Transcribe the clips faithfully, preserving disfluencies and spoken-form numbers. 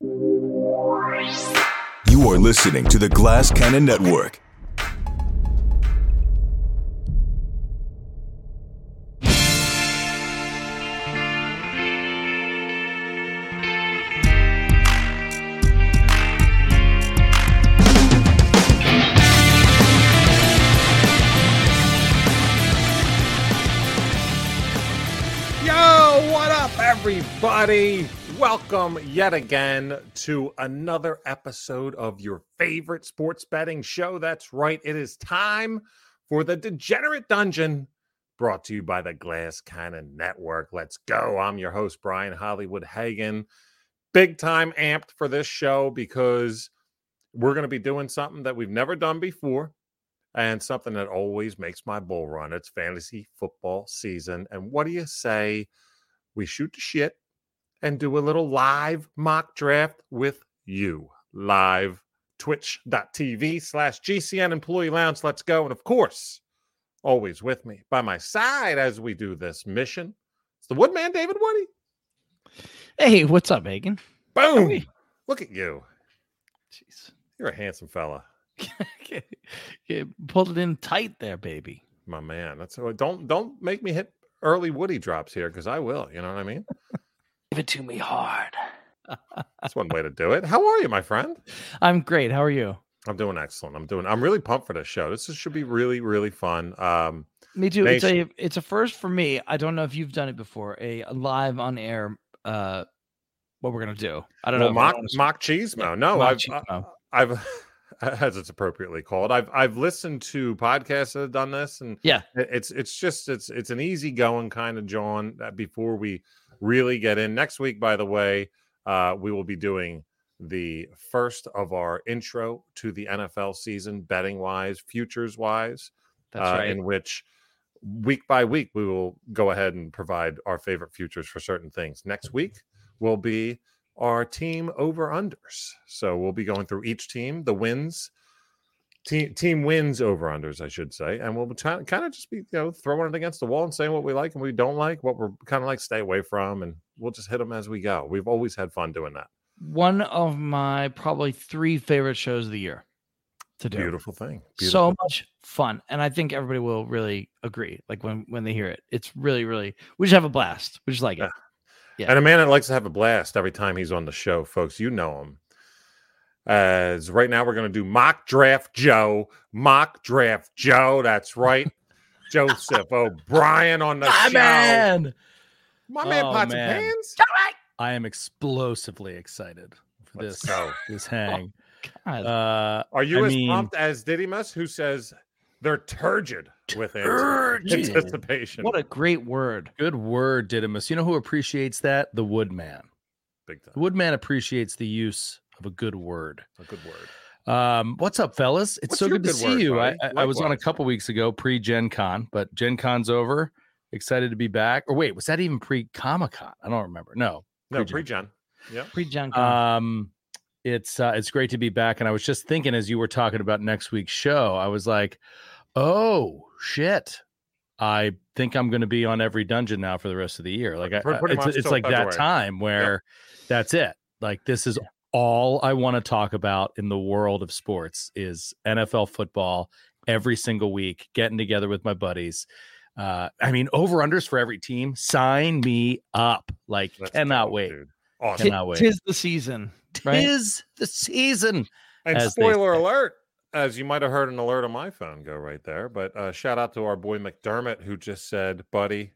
You are listening to the Glass Cannon Network. Everybody, welcome yet again to another episode of your favorite sports betting show. That's right, it is time for the Degenerate Dungeon, brought to you by the Glass Cannon Network. Let's go. I'm your host, Brian Hollywood Hagen. Big time amped for this show because we're going to be doing something that we've never done before and something that always makes my bull run. It's fantasy football season. And what do you say we shoot the shit and do a little live mock draft with you. Live twitch.tv slash GCN Employee Lounge. Let's go. And of course, always with me by my side as we do this mission, it's the Woodman, David Woody. Hey, what's up, Hagen? Boom. Hey. Look at you. Jeez. You're a handsome fella. You pulled it in tight there, baby. My man. That's don't don't make me hit early Woody drops here, because I will. You know what I mean? Give it to me hard. That's one way to do it. How are you, my friend? I'm great. How are you? I'm doing excellent. I'm doing. I'm really pumped for this show. This is, should be really, really fun. Um, me too. Nation- it's, a, it's a first for me. I don't know if you've done it before. A, a live on air. Uh, what we're gonna do? I don't well, know. Mock, I mock Cheesemo. No, mock I've, Cheesemo. I've, I've as it's appropriately called. I've I've listened to podcasts that have done this, and yeah, it's it's just it's it's an easy going kind of John. That before we really get in next week, by the way, uh, we will be doing the first of our intro to the N F L season, betting wise, futures wise. That's uh, right. In which week by week we will go ahead and provide our favorite futures for certain things. Next week will be our team over-unders. So we'll be going through each team, the wins, team team wins over-unders, I should say. And we'll try, kind of just be, you know, throwing it against the wall and saying what we like and we don't like, what we're kind of like stay away from, and we'll just hit them as we go. We've always had fun doing that. One of my probably three favorite shows of the year to do. Beautiful thing. Beautiful. So much fun. And I think everybody will really agree, like when, when they hear it. It's really, really, we just have a blast. We just like it. Yeah. Yeah. And a man that likes to have a blast every time he's on the show, folks, you know him. As right now, we're going to do Mock Draft Joe. Mock Draft Joe. That's right. Joseph O'Brien on the My show. Man. My oh, man, Pots man. And Pans. I am explosively excited for Let's this, go. this hang. Oh, God. Uh, Are you I as mean... pumped as Didymus, who says they're turgid? With anticipation. What a great word. Good word, Didymus. You know who appreciates that? The Woodman. Big time. The Woodman appreciates the use of a good word. A good word. Um, what's up, fellas? It's what's so good, good to word, see you. I, I was on a couple weeks ago, pre-Gen Con, but Gen Con's over. Excited to be back. Or wait, was that even pre-Comic-Con? I don't remember. No. No, pre-Gen. Yeah. Pre-Gen Con. Um, it's, uh, it's great to be back. And I was just thinking as you were talking about next week's show, I was like, oh, shit. I think I'm going to be on every dungeon now for the rest of the year. Like, I, it's, it's like that time where yeah. that's it. Like, this is yeah. all I want to talk about in the world of sports is N F L football every single week, getting together with my buddies. Uh, I mean, over-unders for every team. Sign me up. Like, that's cannot cool, wait. Awesome. Cannot wait. Tis the season. Right? Tis the season. And spoiler alert. As you might have heard an alert on my phone go right there, but uh, shout out to our boy McDermott, who just said, buddy,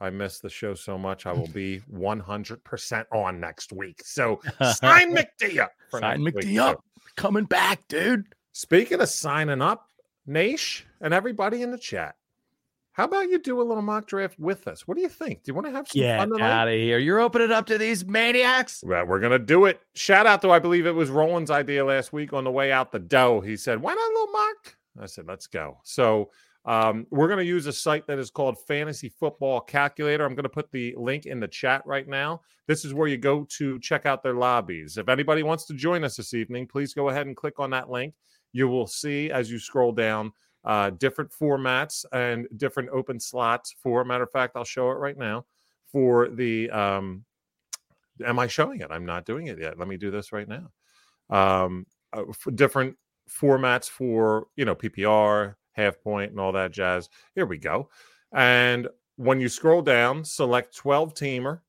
I miss the show so much. I will be one hundred percent on next week. So sign McD up. Sign McD up. Coming back, dude. Speaking of signing up, Naish and everybody in the chat, how about you do a little mock draft with us? What do you think? Do you want to have some Get fun? Get out of here. You're opening up to these maniacs. Well, we're going to do it. Shout out to, I believe it was Roland's idea last week on the way out the dough. He said, why not a little mock? I said, let's go. So um, we're going to use a site that is called Fantasy Football Calculator. I'm going to put the link in the chat right now. This is where you go to check out their lobbies. If anybody wants to join us this evening, please go ahead and click on that link. You will see as you scroll down Uh, different formats and different open slots for, matter of fact, I'll show it right now, for the um, am I showing it? I'm not doing it yet. Let me do this right now. Um, uh, for different formats for, you know, P P R, half point, and all that jazz. Here we go. And when you scroll down, select twelve-teamer.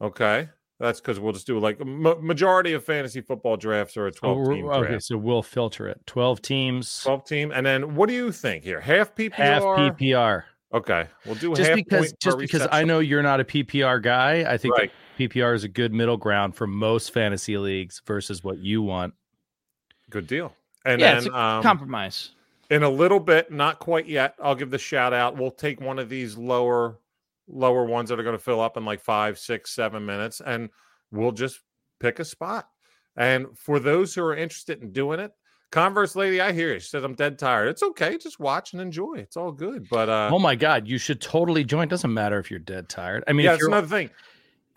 Okay. That's because we'll just do like a ma- majority of fantasy football drafts are a twelve-team oh, okay, draft. Okay, so we'll filter it. twelve teams. twelve team. And then what do you think here? Half P P R? Half P P R. Okay. We'll do just half because, point Just because reception. I know you're not a P P R guy, I think right. P P R is a good middle ground for most fantasy leagues versus what you want. Good deal. And yeah, then, it's a um, compromise. In a little bit, not quite yet, I'll give the shout out. We'll take one of these lower lower ones that are going to fill up in like five, six, seven minutes, and we'll just pick a spot. And for those who are interested in doing it, Converse Lady, I hear you. She says, I'm dead tired. It's okay. Just watch and enjoy. It's all good. But uh, oh, my God, you should totally join. Doesn't matter if you're dead tired. I mean, yeah, that's another thing.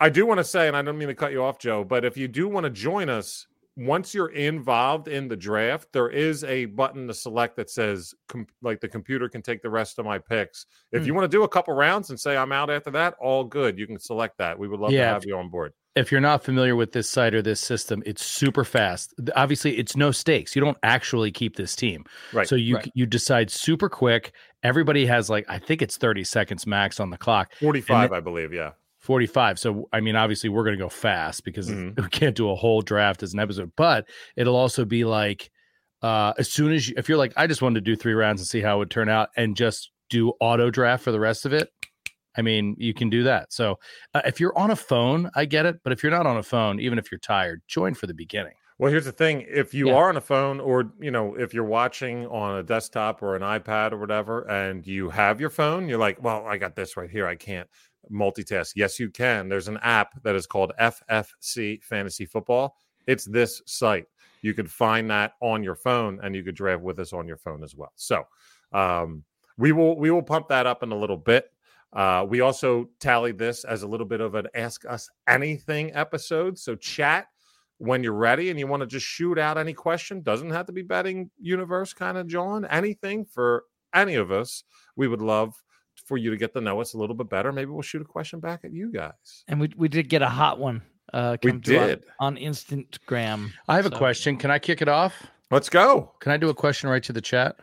I do want to say, and I don't mean to cut you off, Joe, but if you do want to join us, once you're involved in the draft, there is a button to select that says, com- like, the computer can take the rest of my picks. If mm. you want to do a couple rounds and say, I'm out after that, all good. You can select that. We would love yeah, to have if, you on board. If you're not familiar with this site or this system, it's super fast. Obviously, it's no stakes. You don't actually keep this team. Right. So you right. you decide super quick. Everybody has, like, I think it's thirty seconds max on the clock. forty-five, then- I believe, yeah. forty-five. So, I mean, obviously, we're going to go fast because mm-hmm. we can't do a whole draft as an episode, but it'll also be like, uh, as soon as you, if you're like, I just wanted to do three rounds and see how it would turn out and just do auto draft for the rest of it. I mean, you can do that. So uh, if you're on a phone, I get it. But if you're not on a phone, even if you're tired, join for the beginning. Well, here's the thing. If you yeah. are on a phone or, you know, if you're watching on a desktop or an iPad or whatever, and you have your phone, you're like, well, I got this right here. I can't multitask. Yes, you can. There's an app that is called F F C Fantasy Football. It's this site. You could find that on your phone, and you could draft with us on your phone as well. So um, we will we will pump that up in a little bit. Uh, we also tallied this as a little bit of an Ask Us Anything episode. So chat when you're ready and you want to just shoot out any question. Doesn't have to be betting universe kind of, John. Anything for any of us, we would love for you to get to know us a little bit better. Maybe we'll shoot a question back at you guys. And we we did get a hot one. Uh, we did. On, on Instagram. I have so. a question. Can I kick it off? Let's go. Can I do a question right to the chat?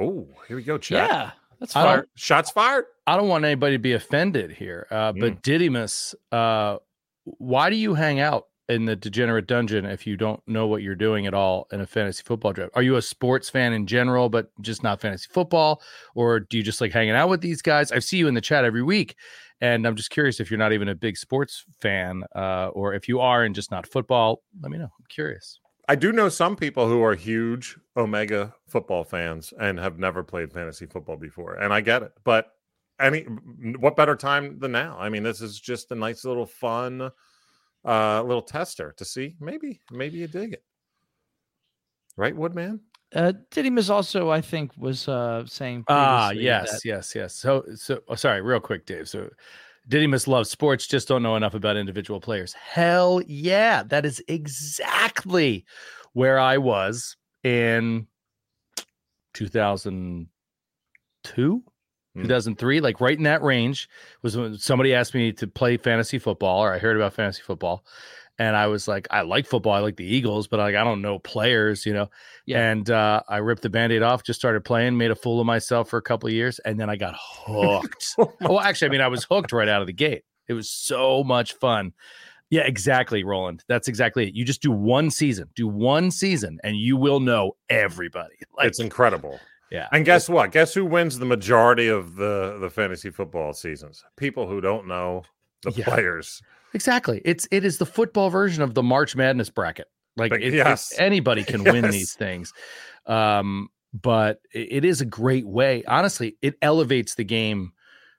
Oh, here we go, chat. Yeah, that's fire. Shots fired. I don't want anybody to be offended here, uh, mm. but Didymus, uh, why do you hang out in the Degenerate Dungeon if you don't know what you're doing at all in a fantasy football draft? Are you a sports fan in general, but just not fantasy football? Or do you just like hanging out with these guys? I see you in the chat every week, and I'm just curious if you're not even a big sports fan, uh, or if you are and just not football, let me know. I'm curious. I do know some people who are huge Omega football fans and have never played fantasy football before, and I get it. But any, what better time than now? I mean, this is just a nice little fun a uh, little tester to see. Maybe, maybe you dig it. Right, Woodman? Uh, Didymus also, I think, was uh, saying Ah, yes, that- yes, yes. So, so oh, sorry, real quick, Dave. So Didymus loves sports, just don't know enough about individual players. Hell yeah. That is exactly where I was in two thousand two. two thousand three, like right in that range, was when somebody asked me to play fantasy football, or I heard about fantasy football, and I was like, I like football, I like the Eagles, but like I don't know players, you know. Yeah. And uh, I ripped the Band-Aid off, just started playing, made a fool of myself for a couple of years, and then I got hooked. oh well, actually, I mean, I was hooked right out of the gate. It was so much fun. Yeah, exactly, Roland. That's exactly it. You just do one season, do one season, and you will know everybody. Like, it's incredible. Yeah. And guess what? Guess who wins the majority of the, the fantasy football seasons? People who don't know the yeah. players. Exactly. It's it is the football version of the March Madness bracket. Like but, it, yes. it, anybody can yes. win these things. Um, but it, it is a great way. Honestly, it elevates the game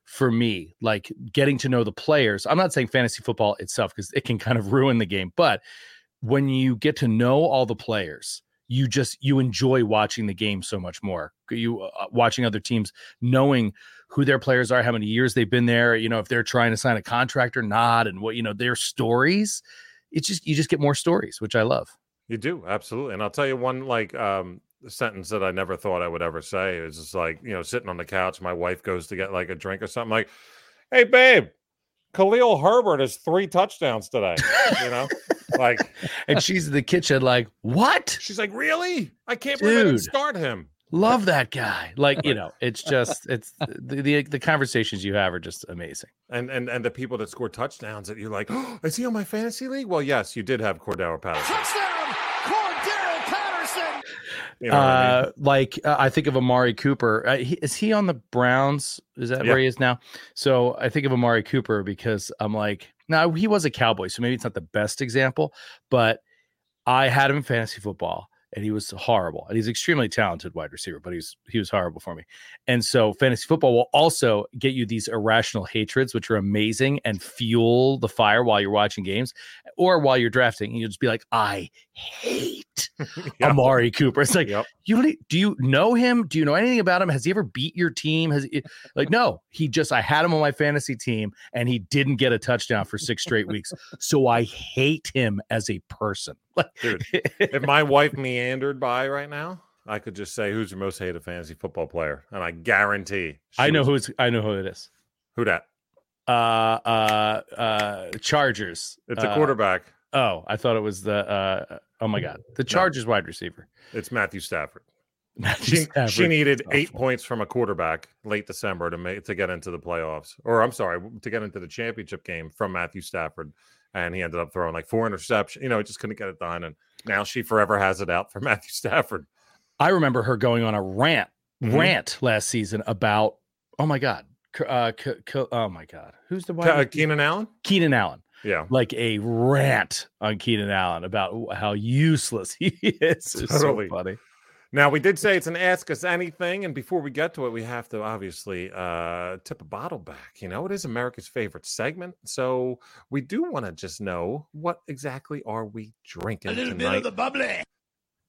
for me, like getting to know the players. I'm not saying fantasy football itself, because it can kind of ruin the game, but when you get to know all the players, you just you enjoy watching the game so much more. You uh, watching other teams, knowing who their players are, how many years they've been there, you know, if they're trying to sign a contract or not, and what, you know, their stories. It's just you just get more stories, which I love. You do, absolutely. And I'll tell you one like um sentence that I never thought I would ever say is just like, you know, sitting on the couch, my wife goes to get like a drink or something, like, hey babe, Khalil Herbert has three touchdowns today. You know, like, and she's in the kitchen, like, what? She's like, really? I can't Dude, believe I didn't start him. Love that guy. Like, you know, it's just, it's the, the the conversations you have are just amazing. And and and the people that score touchdowns that you're like, oh, is he on my fantasy league? Well, yes, you did have Cordero Patterson. Touchdown, Cordero Patterson. You know uh, I mean? Like, uh, I think of Amari Cooper. Uh, he, is he on the Browns? Is that yeah. where he is now? So I think of Amari Cooper because I'm like, now he was a Cowboy, so maybe it's not the best example, but I had him in fantasy football. And he was horrible. And he's an extremely talented wide receiver, but he's he was horrible for me. And so fantasy football will also get you these irrational hatreds, which are amazing, and fuel the fire while you're watching games or while you're drafting. And you'll just be like, I hate yeah. Amari Cooper. It's like, yep. you don't, do you know him? Do you know anything about him? Has he ever beat your team? Has he, like, no, he just, I had him on my fantasy team and he didn't get a touchdown for six straight weeks. So I hate him as a person. Dude, if my wife meandered by right now, I could just say, who's your most hated fantasy football player? And I guarantee I know who's I know who it is. Who that? Uh uh uh Chargers. It's a uh, quarterback. Oh, I thought it was the uh oh my god. The Chargers no. wide receiver. It's Matthew Stafford. Matthew she, Stafford she needed eight awful. points from a quarterback late December to make to get into the playoffs. Or I'm sorry, to get into the championship game from Matthew Stafford. And he ended up throwing like four interceptions. You know, just couldn't get it done. And now she forever has it out for Matthew Stafford. I remember her going on a rant, mm-hmm. rant last season about, oh, my God. Uh, c- c- oh, my God. Who's the wide uh, Keenan Allen? Keenan Allen. Yeah. Like a rant on Keenan Allen about how useless he is. It's totally. So funny. Now, we did say it's an Ask Us Anything, and before we get to it, we have to obviously uh, tip a bottle back. You know, it is America's favorite segment, so we do want to just know, what exactly are we drinking tonight? A little bit of the bubbly.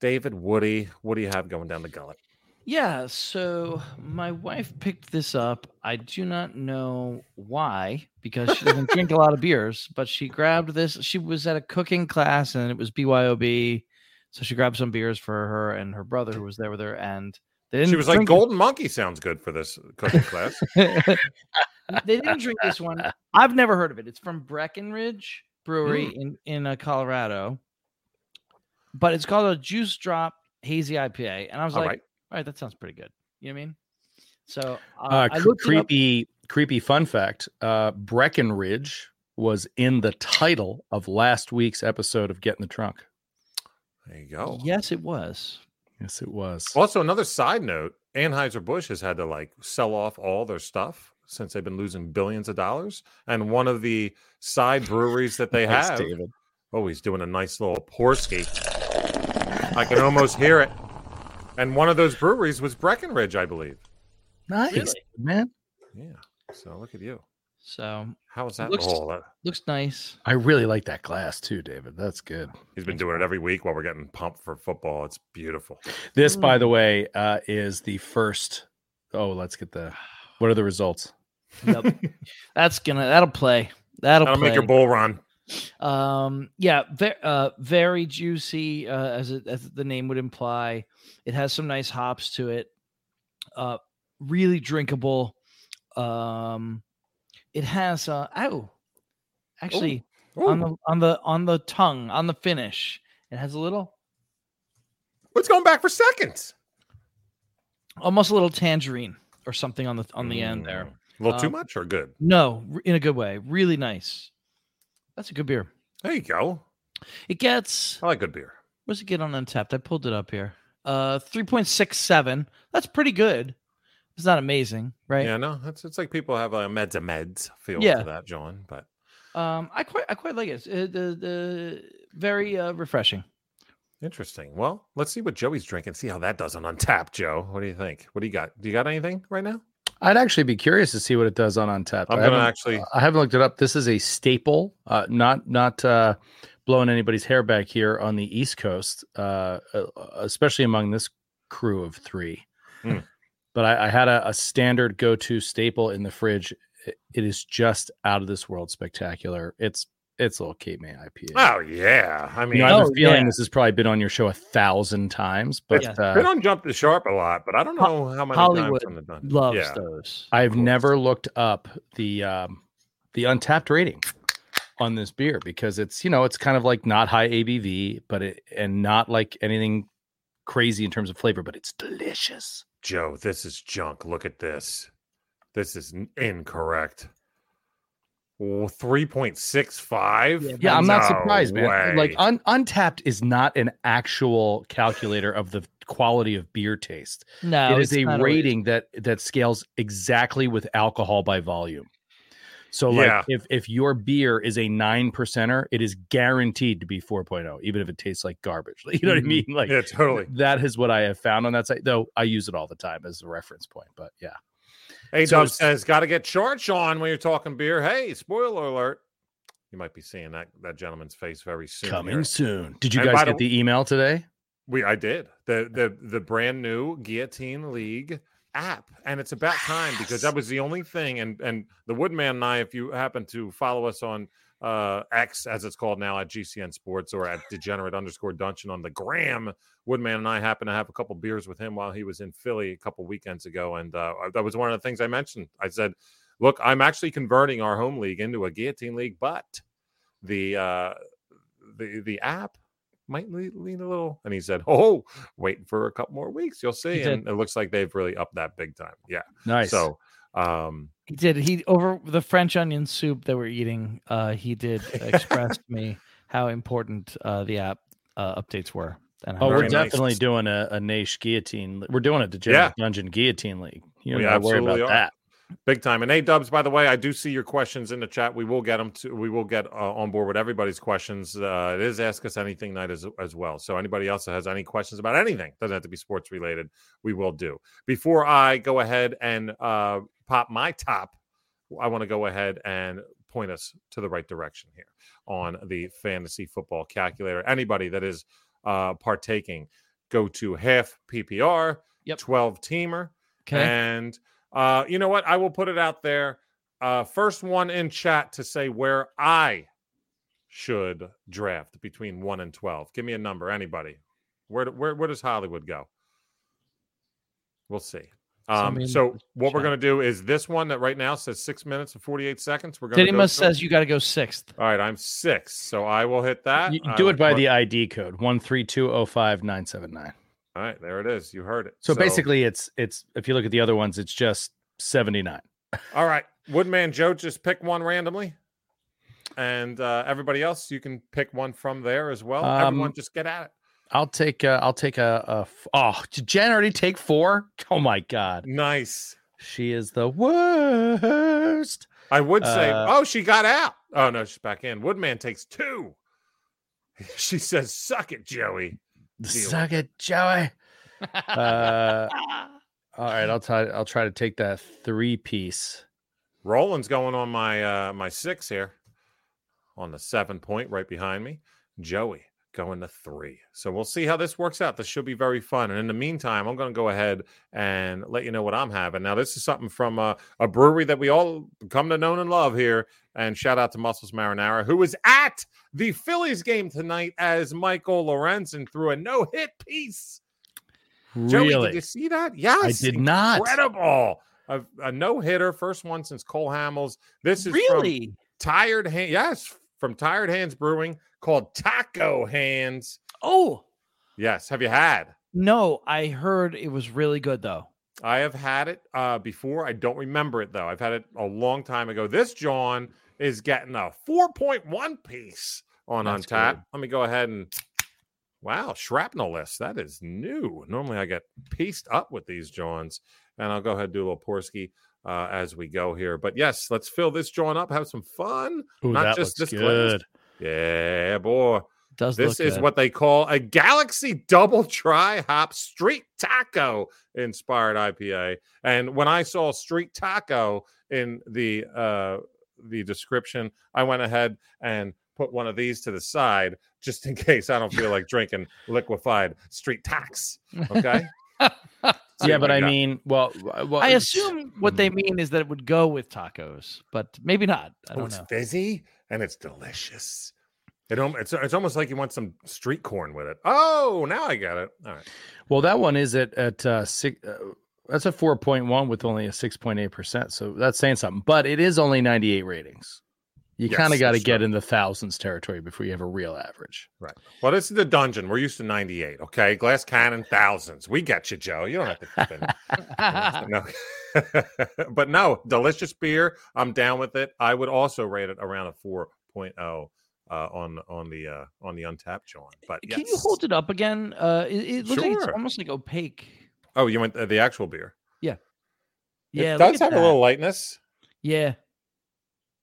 David Woody, what do you have going down the gullet? Yeah, so my wife picked this up. I do not know why, because she doesn't drink a lot of beers, but she grabbed this. She was at a cooking class, and it was B Y O B. So she grabbed some beers for her and her brother, who was there with her, and they didn't. She was like, "Golden Monkey sounds good for this cooking class." They didn't drink this one. I've never heard of it. It's from Breckenridge Brewery mm. in in uh, Colorado, but it's called a Juice Drop Hazy I P A. And I was all like, right. "All right, that sounds pretty good." You know what I mean? So uh, uh, creepy, creepy fun fact: uh, Breckenridge was in the title of last week's episode of Get in the Trunk. There you go. Yes, it was. Yes, it was. Also, another side note, Anheuser-Busch has had to like sell off all their stuff since they've been losing billions of dollars. And one of the side breweries that they nice have. David. Oh, he's doing a nice little Porsky. I can almost hear it. And one of those breweries was Breckenridge, I believe. Nice, really? Man. Yeah. So look at you. So how is that? Looks, oh, that looks nice. I really like that glass too, David. That's good. He's been doing it every week while we're getting pumped for football. It's beautiful. This, by the way, uh, is the first. Oh, let's get the. What are the results? Yep. That's gonna. That'll play. That'll, that'll play. Make your bowl run. Um. Yeah. Very, uh, very juicy, uh, as it, as the name would imply. It has some nice hops to it. Uh, really drinkable. Um. It has uh oh, actually ooh, ooh. on the on the on the tongue on the finish. It has a little. What's going back for seconds? Almost a little tangerine or something on the on the mm. end there. A little um, too much or good? No, in a good way. Really nice. That's a good beer. There you go. It gets. I like good beer. What does it get on Untappd? I pulled it up here. Uh, three point six seven. That's pretty good. It's not amazing, right? Yeah, no. It's it's like people have a meds a meds feel yeah. to that, John. But um, I quite I quite like it. The the very uh, refreshing. Interesting. Well, let's see what Joey's drinking. See how that does on Untappd, Joe. What do you think? What do you got? Do you got anything right now? I'd actually be curious to see what it does on Untappd. I'm gonna I actually. I haven't looked it up. This is a staple. Uh, not not uh, blowing anybody's hair back here on the East Coast, uh, especially among this crew of three. Mm. But I, I had a, a standard go-to staple in the fridge. It, it is just out of this world spectacular. It's it's a little Cape May I P A. Oh yeah, I mean, you know, oh, I have a feeling yeah. this has probably been on your show a thousand times. But yeah. uh, been on Jump the Sharp a lot, but I don't know how many Hollywood times. Hollywood loves yeah. those. I've never looked up the um, the Untapped rating on this beer, because it's, you know, it's kind of like not high A B V, but it, and not like anything crazy in terms of flavor, but it's delicious. Joe, this is junk. Look at this. This is incorrect. three point six five? Yeah, yeah, I'm no not surprised, man. Way. Like un- Untapped is not an actual calculator of the quality of beer taste. No, it is a rating a that that scales exactly with alcohol by volume. So like yeah. if if your beer is a nine percenter, it is guaranteed to be four point oh, even if it tastes like garbage. Like, you know mm-hmm. what I mean? Like yeah, totally. That is what I have found on that site, though I use it all the time as a reference point. But yeah. Hey, so Dub says, got to get charged on when you're talking beer. Hey, spoiler alert. You might be seeing that, that gentleman's face very soon. Coming here. soon. Did you and guys get the, the email today? We I did. The the the brand new Guillotine League app. And it's about time, yes. because that was the only thing. And and the Woodman and I, if you happen to follow us on uh, X, as it's called now, at G C N Sports or at Degenerate underscore Dungeon on the gram, Woodman and I happened to have a couple beers with him while he was in Philly a couple weekends ago. And uh, that was one of the things I mentioned. I said, look, I'm actually converting our home league into a guillotine league, but the uh, the the app might lean a little. And he said, oh, waiting for a couple more weeks. You'll see. And it looks like they've really upped that big time. Yeah. Nice. So um, he did. He over the French onion soup that we're eating. Uh, he did express to me how important uh, the app uh, updates were. And oh, we're nice. definitely doing a, a Naish guillotine. We're doing a Degenerate yeah. Dungeon Guillotine League. You don't worry about are. that. Big time. And hey, Dubs, by the way, I do see your questions in the chat. We will get them to, we will get uh, on board with everybody's questions. Uh, it is Ask Us Anything night as, as well. So anybody else that has any questions about anything, doesn't have to be sports related, we will do. Before I go ahead and uh, pop my top, I want to go ahead and point us to the right direction here on the Fantasy Football Calculator. Anybody that is Uh, partaking, go to half P P R, yep. twelve teamer, okay. and uh, you know what? I will put it out there. Uh, first one in chat to say where I should draft between one and twelve. Give me a number, anybody. Where where where does Hollywood go? We'll see. Um, so what chat. We're going to do is this one that right now says six minutes and forty-eight seconds. We're going to Didymus says you got to go sixth. All right, I'm sixth, so I will hit that. You do it by run. the I D code one three two zero five nine seven nine. All right, there it is. You heard it. So, so basically, it's it's if you look at the other ones, it's just seventy nine. All right, Woodman Joe, just pick one randomly, and uh, everybody else you can pick one from there as well. Um, Everyone, just get at it. I'll take uh, I'll take a, a f- oh did Jen already take four? Oh my god. Nice. She is the worst. I would say uh, oh she got out. Oh no, she's back in. Woodman takes two. She says suck it, Joey. Deal. Suck it, Joey. uh, all right, I'll try I'll try to take that three piece. Roland's going on my uh, my six here on the seven point right behind me. Joey going to three. So we'll see how this works out. This should be very fun. And in the meantime, I'm going to go ahead and let you know what I'm having. Now, this is something from uh, a brewery that we all come to know and love here. And shout out to Muscles Marinara, who is at the Phillies game tonight as Michael Lorenzen threw a no-hit piece. Really? Joey, did you see that? Yes. I did not. Incredible. A, a no-hitter, first one since Cole Hamels. This is really from Tired Hands. Yes, from Tired Hands Brewing. Called Taco Hands. Oh, yes. Have you had? No, I heard it was really good though. I have had it uh, before. I don't remember it though. I've had it a long time ago. This John is getting a four point one piece on That's Untappd. Let me go ahead and wow, shrapnel-less. That is new. Normally I get pieced up with these Johns, and I'll go ahead and do a little Porsky uh, as we go here. But yes, let's fill this John up. Have some fun. Ooh, Not just this good. Yeah, boy. Does this is good. What they call a Galaxy Double Dry Hop Street Taco inspired I P A. And when I saw Street Taco in the uh, the description, I went ahead and put one of these to the side just in case I don't feel like drinking liquefied street tax. Okay. So yeah, but I mean, well, well, I assume what they mean is that it would go with tacos, but maybe not. I don't oh, it's know. fizzy and it's delicious. It it's it's almost like you want some street corn with it. Oh, now I got it. All right. Well, that one is at at uh, six. Uh, that's a four point one with only a six point eight percent. So that's saying something. But it is only ninety-eight ratings. You yes, kind of got to get right. in the thousands territory before you have a real average. Right. Well, this is the dungeon. We're used to ninety-eight, okay? Glass Cannon, thousands. We get you, Joe. You don't have to keep in. No. But no, delicious beer. I'm down with it. I would also rate it around a four point oh. Uh, on on the uh, on the Untappd, John. But yes. Can you hold it up again? Uh, it, it looks sure. like it's almost like opaque. Oh, you meant uh, the actual beer? Yeah, yeah. It does have that. A little lightness. Yeah,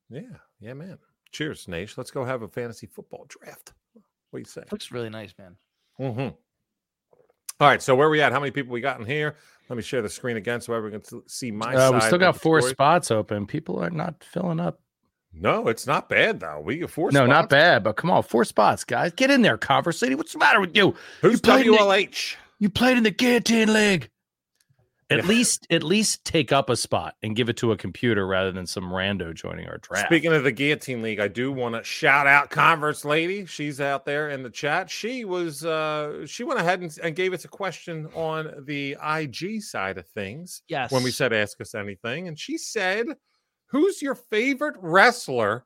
yeah, yeah, man. Cheers, Naish. Let's go have a fantasy football draft. What do you say? Looks really nice, man. Mm-hmm. All right, so where are we at? How many people we got in here? Let me share the screen again so everyone can see my. Uh, side we still got four story. spots open. People are not filling up. No, it's not bad though. We get four. No, spots. Not bad. But come on, four spots, guys. Get in there, Converse City. What's the matter with you? Who's you W L H? The, you played in the guillotine league. At yeah. least, at least take up a spot and give it to a computer rather than some rando joining our draft. Speaking of the guillotine league, I do want to shout out Converse Lady. She's out there in the chat. She was, uh, she went ahead and, and gave us a question on the I G side of things. Yes, when we said ask us anything, and she said, who's your favorite wrestler,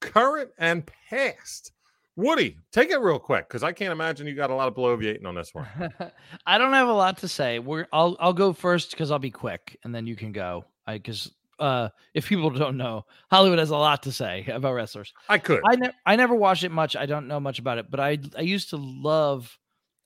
current and past? Woody, take it real quick, because I can't imagine you got a lot of bloviating on this one. I don't have a lot to say. We're I'll I'll go first because I'll be quick, and then you can go. I because uh, if people don't know, Hollywood has a lot to say about wrestlers. I could. I ne- I never watched it much. I don't know much about it, but I I used to love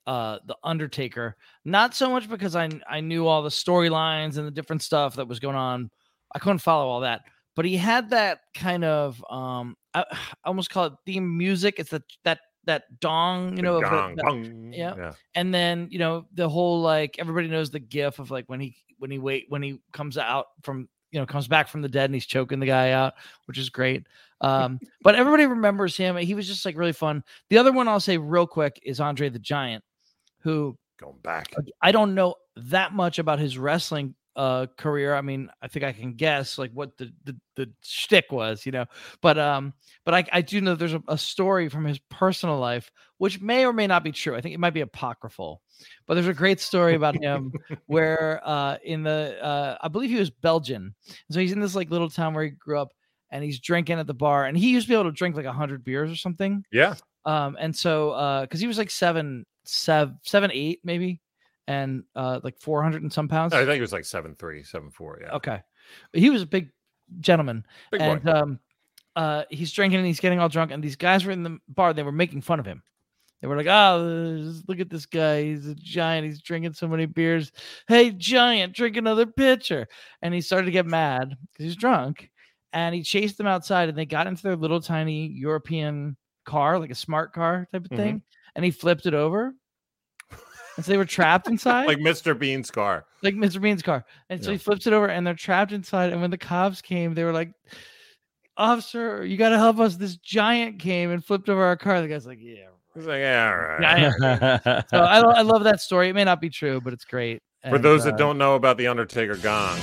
uh, The Undertaker. Not so much because I I knew all the storylines and the different stuff that was going on. I couldn't follow all that. But he had that kind of, um, I, I almost call it theme music. It's that that that dong, you know, dong, that, dong. Yeah. yeah. And then you know the whole like everybody knows the gif of like when he when he wait when he comes out from you know comes back from the dead and he's choking the guy out, which is great. Um, but everybody remembers him. He was just like really fun. The other one I'll say real quick is Andre the Giant, who going back. I don't know that much about his wrestling uh career. I mean, I think I can guess like what the the, the shtick was, you know, but um but I, I do know there's a, a story from his personal life which may or may not be true. I think it might be apocryphal, but there's a great story about him where uh in the uh I believe he was Belgian, so he's in this like little town where he grew up and he's drinking at the bar, and he used to be able to drink like one hundred beers or something. Yeah. Um and so uh because he was like seven seven seven eight maybe, and uh like four hundred and some pounds. I think it was like seven three, seven four. Yeah. Okay. He was a big gentleman. Big and boy. um uh he's drinking and he's getting all drunk, and these guys were in the bar, they were making fun of him. They were like, oh, look at this guy, he's a giant, he's drinking so many beers. Hey giant, drink another pitcher. And he started to get mad because he's drunk, and he chased them outside, and they got into their little tiny European car, like a smart car type of mm-hmm. thing, and he flipped it over. And so they were trapped inside. Like Mister Bean's car. Like Mister Bean's car. And so yeah. he flips it over and they're trapped inside. And when the cops came, they were like, officer, you got to help us. This giant came and flipped over our car. The guy's like, yeah. He's like, yeah, all right. So I, I love that story. It may not be true, but it's great. And, for those uh, that don't know about the Undertaker gong,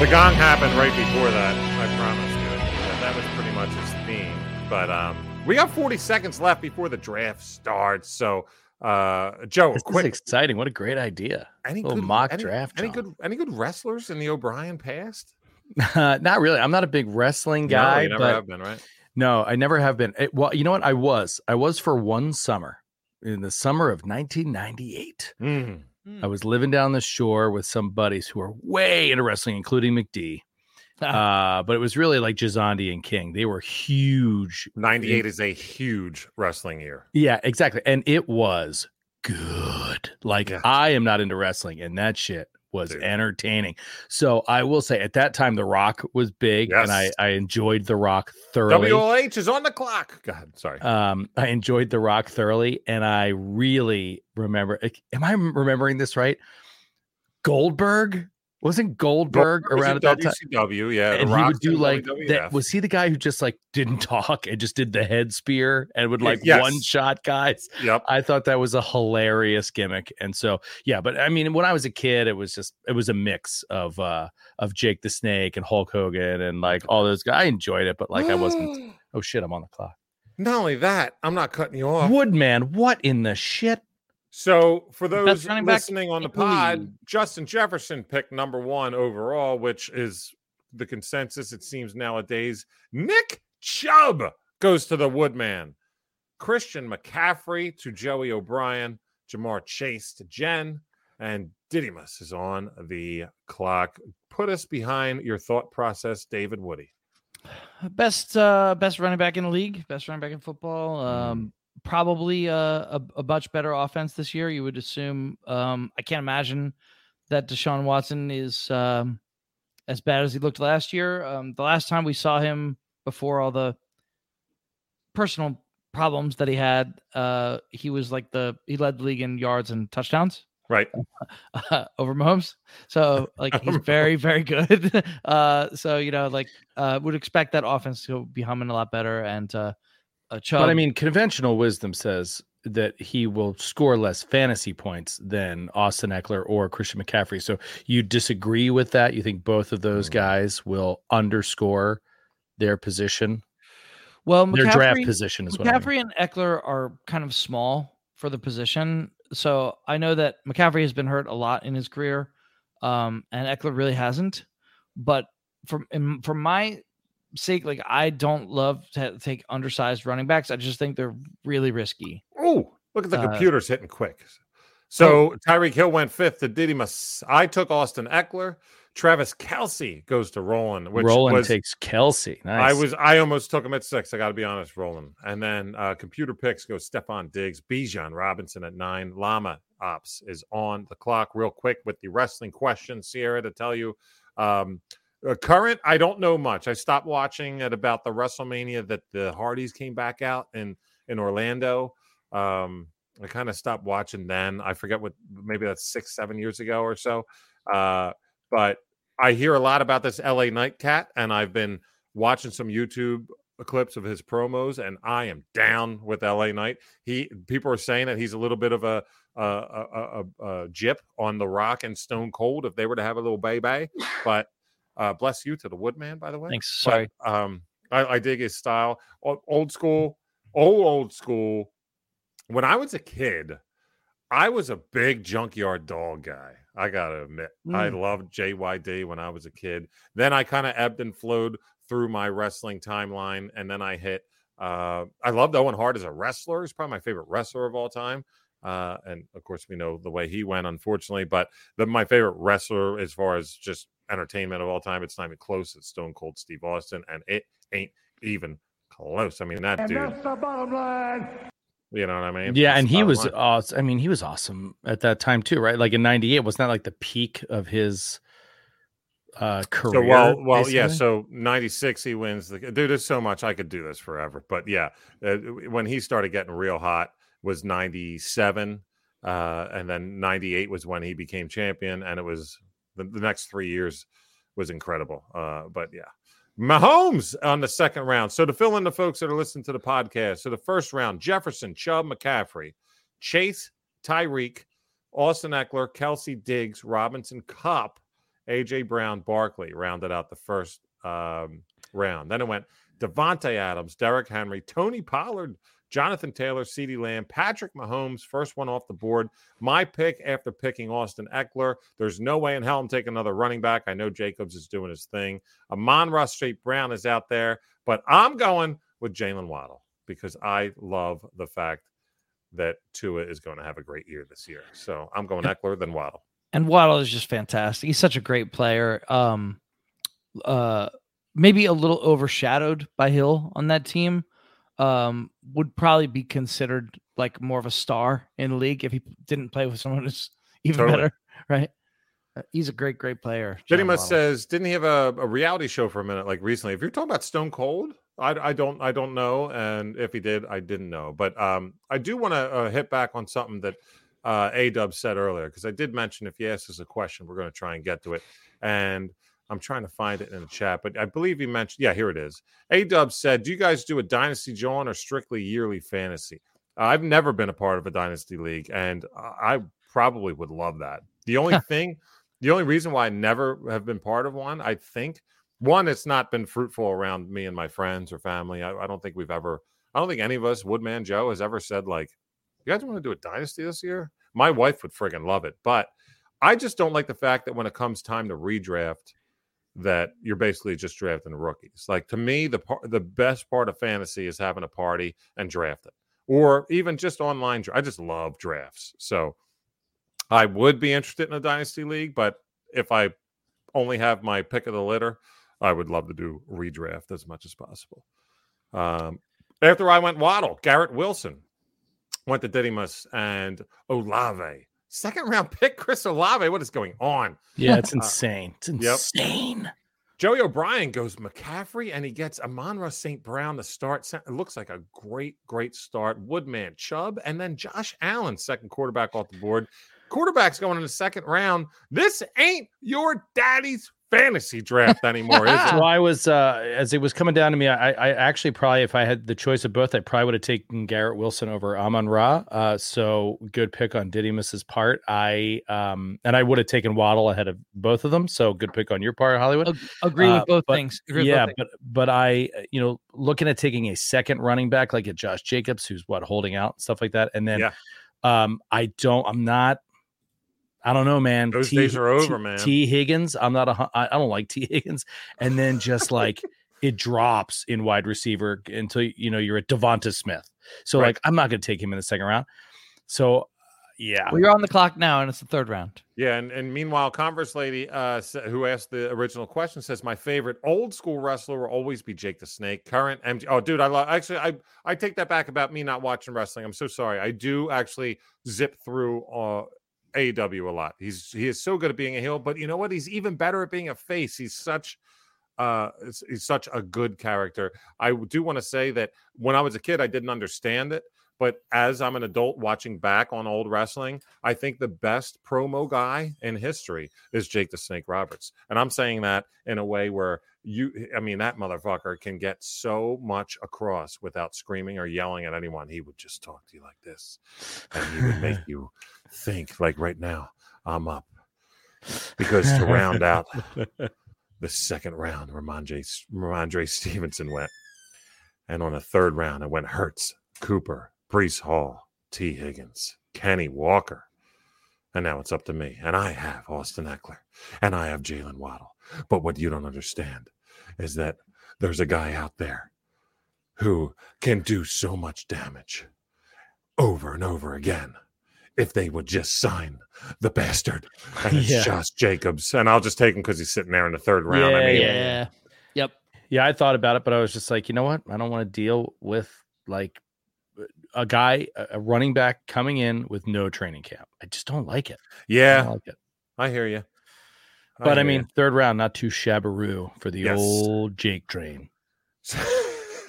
the gong happened right before that. I promise you. That was pretty much his theme. But, um, we got forty seconds left before the draft starts. So, uh, Joe, this quick. Is exciting. What a great idea. Any a little good, mock any, draft. Any good, any good wrestlers in the O'Brien past? Uh, not really. I'm not a big wrestling guy. No, you never but have been, right? No, I never have been. It, well, you know what? I was. I was for one summer in the summer of nineteen ninety-eight. Mm. Mm. I was living down the shore with some buddies who were way into wrestling, including McD. Uh, but it was really like Gizondi and King. They were huge. ninety-eight is a huge wrestling year. Yeah, exactly. And it was good. Like, yeah. I am not into wrestling, and that shit was Dude. entertaining. So I will say at that time, The Rock was big, yes. and I, I enjoyed The Rock thoroughly. W L H is on the clock. Go ahead. Sorry. Um, I enjoyed The Rock thoroughly, and I really remember. Am I remembering this right? Goldberg? Wasn't Goldberg was around at that time? W C W, yeah. And he would do like, that, was he the guy who just like didn't talk and just did the head spear and would like yes. one shot guys? Yep. I thought that was a hilarious gimmick. And so, yeah, but I mean, when I was a kid, it was just, it was a mix of, uh, of Jake the Snake and Hulk Hogan and like all those guys. I enjoyed it, but like I wasn't, oh shit, I'm on the clock. Not only that, I'm not cutting you off. Woodman, what in the shit? So, for those listening back on the pod, Justin Jefferson picked number one overall, which is the consensus, it seems nowadays. Nick Chubb goes to the Woodman. Christian McCaffrey to Joey O'Brien. Jamar Chase to Jen. And Didymus is on the clock. Put us behind your thought process, David Woody. Best uh, best running back in the league. Best running back in football. Um, probably a, a, a much better offense this year, you would assume. Um, I can't imagine that Deshaun Watson is um, as bad as he looked last year. Um, the last time we saw him before all the personal problems that he had, uh, he was like the he led the league in yards and touchdowns. Right. Uh, over Mahomes. So, like, he's very, very good. Uh, so, you know, like, uh, would expect that offense to be humming a lot better. And uh, a Chubb. But, I mean, conventional wisdom says that he will score less fantasy points than Austin Eckler or Christian McCaffrey. So, you disagree with that? You think both of those guys will underscore their position? Well, McCaffrey, their draft position is what I mean. McCaffrey and Eckler are kind of small for the position. So I know that McCaffrey has been hurt a lot in his career, um, and Eckler really hasn't. But for, for my sake, like, I don't love to take undersized running backs. I just think they're really risky. Oh, look at the uh, computers hitting quick. So Tyreek Hill went fifth to Didymus. I took Austin Eckler. Travis Kelce goes to Roland. Which Roland was, takes Kelce. Nice. I was I almost took him at six. I got to be honest, Roland. And then uh, computer picks goes Stephon Diggs, Bijan Robinson at nine. Llama Ops is on the clock real quick with the wrestling questions, Sierra, to tell you. Um, current, I don't know much. I stopped watching at about the WrestleMania that the Hardys came back out in, in Orlando. Um I kind of stopped watching then. I forget what, maybe that's six, seven years ago or so. Uh, but I hear a lot about this L A Nightcat, and I've been watching some YouTube clips of his promos, and I am down with L A Knight. He people are saying that he's a little bit of a a, a, a, a gyp on The Rock and Stone Cold if they were to have a little baby. But uh, bless you to the Woodman, by the way. Thanks. Sorry. But, um, I, I dig his style. O- old school, old, old school. When I was a kid, I was a big Junkyard Dog guy. I got to admit, mm. I loved J Y D when I was a kid. Then I kind of ebbed and flowed through my wrestling timeline. And then I hit, uh, I loved Owen Hart as a wrestler. He's probably my favorite wrestler of all time. Uh, and of course, we know the way he went, unfortunately. But the, my favorite wrestler, as far as just entertainment of all time, it's not even close. It's Stone Cold Steve Austin. And it ain't even close. I mean, that and dude. That's the bottom line. You know what I mean? Yeah, and he was awesome. I mean, he was awesome at that time too, right? Like in ninety-eight, was not like the peak of his uh, career. So, well, well, yeah. So ninety-six, he wins the dude. There's so much I could do this forever, but yeah, uh, when he started getting real hot was ninety-seven, uh, and then ninety-eight was when he became champion, and it was the, the next three years was incredible. Uh, but yeah. Mahomes on the second round. So to fill in the folks that are listening to the podcast, so the first round, Jefferson, Chubb, McCaffrey, Chase, Tyreek, Austin Eckler, Kelce, Diggs, Robinson, Kopp, A J. Brown, Barkley rounded out the first um, round. Then it went Devontae Adams, Derrick Henry, Tony Pollard, Jonathan Taylor, CeeDee Lamb, Patrick Mahomes, first one off the board. My pick after picking Austin Eckler. There's no way in hell I'm taking another running back. I know Jacobs is doing his thing. Amon-Ra Saint Brown is out there, but I'm going with Jaylen Waddle because I love the fact that Tua is going to have a great year this year. So I'm going Eckler, then Waddle. And Waddle is just fantastic. He's such a great player. Um, uh, maybe a little overshadowed by Hill on that team. Um, would probably be considered like more of a star in the league if he didn't play with someone who's even totally. Better, right? Uh, he's a great, great player. Didymus says, didn't he have a, a reality show for a minute, like recently? If you're talking about Stone Cold, I, I don't, I don't know, and if he did, I didn't know. But um, I do want to uh, hit back on something that uh, A-Dub said earlier because I did mention if you ask us a question, we're going to try and get to it, and I'm trying to find it in the chat, but I believe he mentioned, yeah, here it is. A-Dub said, do you guys do a Dynasty, John, or strictly yearly fantasy? Uh, I've never been a part of a Dynasty League, and I probably would love that. The only thing, the only reason why I never have been part of one, I think, one, it's not been fruitful around me and my friends or family. I, I don't think we've ever, I don't think any of us, Woodman Joe, has ever said, like, you guys want to do a Dynasty this year? My wife would friggin' love it, but I just don't like the fact that when it comes time to redraft, that you're basically just drafting rookies. Like, to me, the par- the best part of fantasy is having a party and drafting, or even just online. Dra- I just love drafts. So I would be interested in a dynasty league, but if I only have my pick of the litter, I would love to do redraft as much as possible. Um, after I went Waddle, Garrett Wilson, went to Didymus and Olave. Second round pick, Chris Olave. What is going on? Yeah, it's insane. It's insane. Yep. Joey O'Brien goes McCaffrey, and he gets Amon-Ra Saint Brown to start. It looks like a great, great start. Woodman, Chubb, and then Josh Allen, second quarterback off the board. Quarterbacks going in the second round. This ain't your daddy's fantasy draft anymore, is it? So I was, uh, as it was coming down to me, I, I actually probably, if I had the choice of both, I probably would have taken Garrett Wilson over Amon-Ra. Uh, so good pick on Didymus's part. I um, and I would have taken Waddle ahead of both of them. So good pick on your part, Hollywood. Ag- agree uh, with both but, things. Agree yeah, both but things. but I, you know, looking at taking a second running back like a Josh Jacobs, who's what holding out and stuff like that, and then yeah. um, I don't, I'm not. I don't know, man. Those T, days are over, T, man. T. Higgins. I'm not a, I don't like T. Higgins. And then just like it drops in wide receiver until, you know, you're at Devonta Smith. So right. like, I'm not going to take him in the second round. So yeah. Well, you're on the clock now and it's the third round. Yeah. And, and meanwhile, Converse lady uh, who asked the original question says, my favorite old school wrestler will always be Jake the Snake. Current M G. Oh, dude, I love, actually, I, I take that back about me not watching wrestling. I'm so sorry. I do actually zip through, uh, A E W a lot. He's he is so good at being a heel, but you know what? He's even better at being a face. He's such uh he's such a good character. I do want to say that when I was a kid, I didn't understand it, but as I'm an adult watching back on old wrestling, I think the best promo guy in history is Jake the Snake Roberts. And I'm saying that in a way where you I mean that motherfucker can get so much across without screaming or yelling at anyone. He would just talk to you like this, and he would make you think like right now I'm up, because to round out the second round, Ramondre, Ramondre Stevenson went, and on the third round it went Hurts, Cooper, Breece Hall, T. Higgins, Kenny Walker, and now it's up to me, and I have Austin Eckler, and I have Jalen Waddle. But what you don't understand is that there's a guy out there who can do so much damage over and over again if they would just sign the bastard. And it's yeah. Josh Jacobs. And I'll just take him because he's sitting there in the third round. Yeah, I mean, yeah. Yep. Yeah, I thought about it, but I was just like, you know what? I don't want to deal with like a guy, a running back coming in with no training camp. I just don't like it. Yeah. I, like it. I hear you. I but hear I mean, you. Third round, not too shabbaroo for the yes. old Jake train.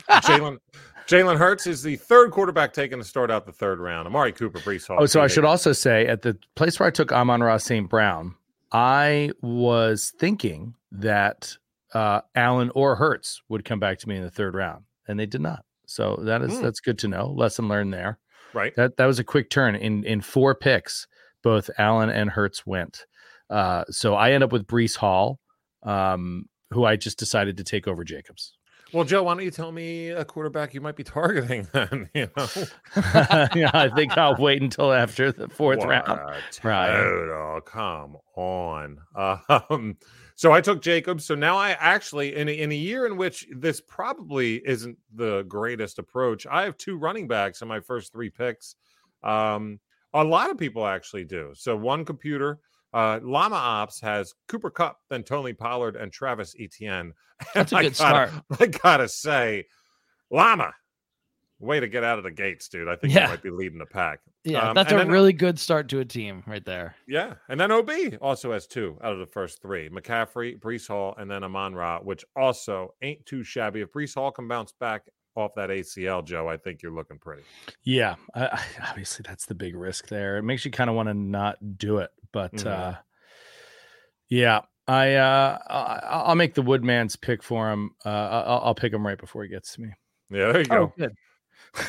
Jalen. Jalen Hurts is the third quarterback taken to start out the third round. Amari Cooper, Breece Hall. Oh, so I should also say at the place where I took Amon-Ra Saint Brown, I was thinking that uh, Allen or Hurts would come back to me in the third round, and they did not. So that is mm. that's good to know. Lesson learned there. Right. That that was a quick turn in in four picks. Both Allen and Hurts went. Uh, so I end up with Breece Hall, um, who I just decided to take over Jacobs. Well, Joe, why don't you tell me a quarterback you might be targeting then? You know? yeah, I think I'll wait until after the fourth what round. Right? Come on. Um, so I took Jacobs. So now I actually, in a, in a year in which this probably isn't the greatest approach, I have two running backs in my first three picks. Um, a lot of people actually do. So one computer. Uh, Llama Ops has Cooper Kupp, then Tony Pollard, and Travis Etienne. And That's a I good gotta, start. I gotta say, Llama, way to get out of the gates, dude. I think yeah. you might be leading the pack. Yeah, um, that's a then, really good start to a team right there. Yeah, and then O B also has two out of the first three. McCaffrey, Breece Hall, and then Amon-Ra, which also ain't too shabby. If Breece Hall can bounce back off that A C L, Joe, I think you're looking pretty. Yeah, I, obviously that's the big risk there. It makes you kind of want to not do it. But mm-hmm. uh, yeah, I uh, I'll make the Woodman's pick for him. Uh, I'll, I'll pick him right before he gets to me. Yeah, there you oh, go. Good.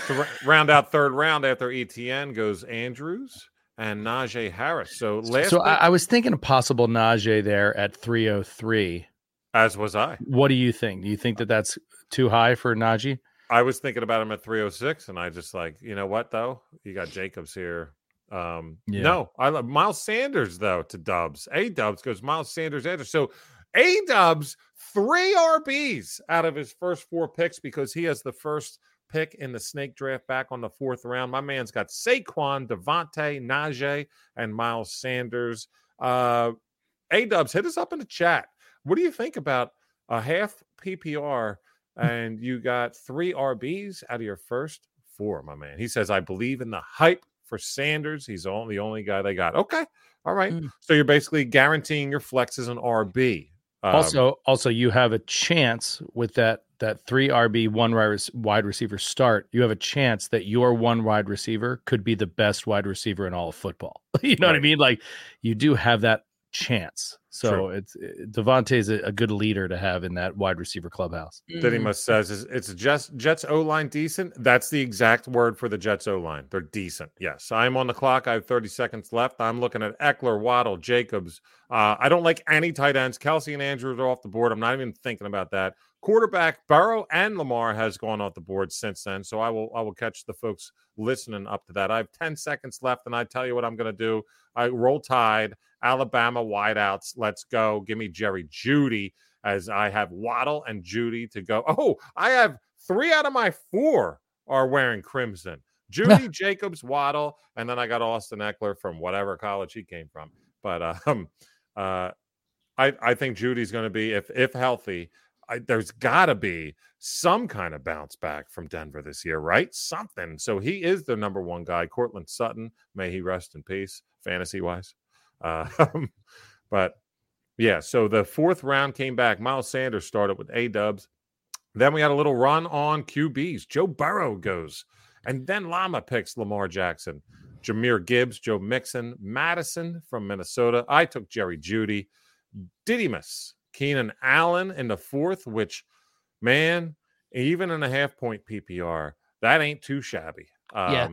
To round out third round after E T N goes Andrews and Najee Harris. So last so week, I, I was thinking a possible Najee there at three oh three. As was I. What do you think? Do you think that that's too high for Najee? I was thinking about him at three oh six, and I just like, you know what, though? You got Jacobs here. Um, yeah. No, I love Miles Sanders, though, to Dubs. A Dubs goes Miles Sanders after. So A-Dub's three R Bs out of his first four picks because he has the first pick in the snake draft back on the fourth round. My man's got Saquon, Devontae, Najee, and Miles Sanders. Uh, A-Dubs, hit us up in the chat. What do you think about a half P P R and you got three R Bs out of your first four, my man? He says, I believe in the hype for Sanders. He's the only, the only guy they got. Okay. All right. Mm. So you're basically guaranteeing your flex is an R B. Um, also, also you have a chance with that, that three R B, one wide receiver start. You have a chance that your one wide receiver could be the best wide receiver in all of football. You know right. what I mean? Like you do have that chance. So True. it's it, Devontae is a, a good leader to have in that wide receiver clubhouse. Didymus says it's just Jets O-line decent. That's the exact word for the Jets O-line. They're decent. Yes. I'm on the clock. I have thirty seconds left. I'm looking at Eckler, Waddle, Jacobs. Uh, I don't like any tight ends. Kelsey and Andrews are off the board. I'm not even thinking about that. Quarterback Burrow and Lamar has gone off the board since then. So I will I will catch the folks listening up to that. I have ten seconds left, and I tell you what I'm going to do. I roll tide. Alabama wideouts. Let's go. Give me Jerry Judy as I have Waddle and Judy to go. Oh, I have three out of my four are wearing crimson. Judy, Jacobs, Waddle, and then I got Austin Eckler from whatever college he came from. But um, uh, I, I think Judy's going to be, if if healthy, I, there's got to be some kind of bounce back from Denver this year, right? Something. So he is the number one guy. Cortland Sutton, may he rest in peace, fantasy-wise. Uh, but, yeah, so the fourth round came back. Miles Sanders started with A-Dubs. Then we had a little run on Q Bs. Joe Burrow goes. And then Llama picks Lamar Jackson, Jahmyr Gibbs, Joe Mixon, Madison from Minnesota. I took Jerry Judy. Didymus, Keenan Allen in the fourth, which, man, even in a half-point P P R, that ain't too shabby. Um, yeah.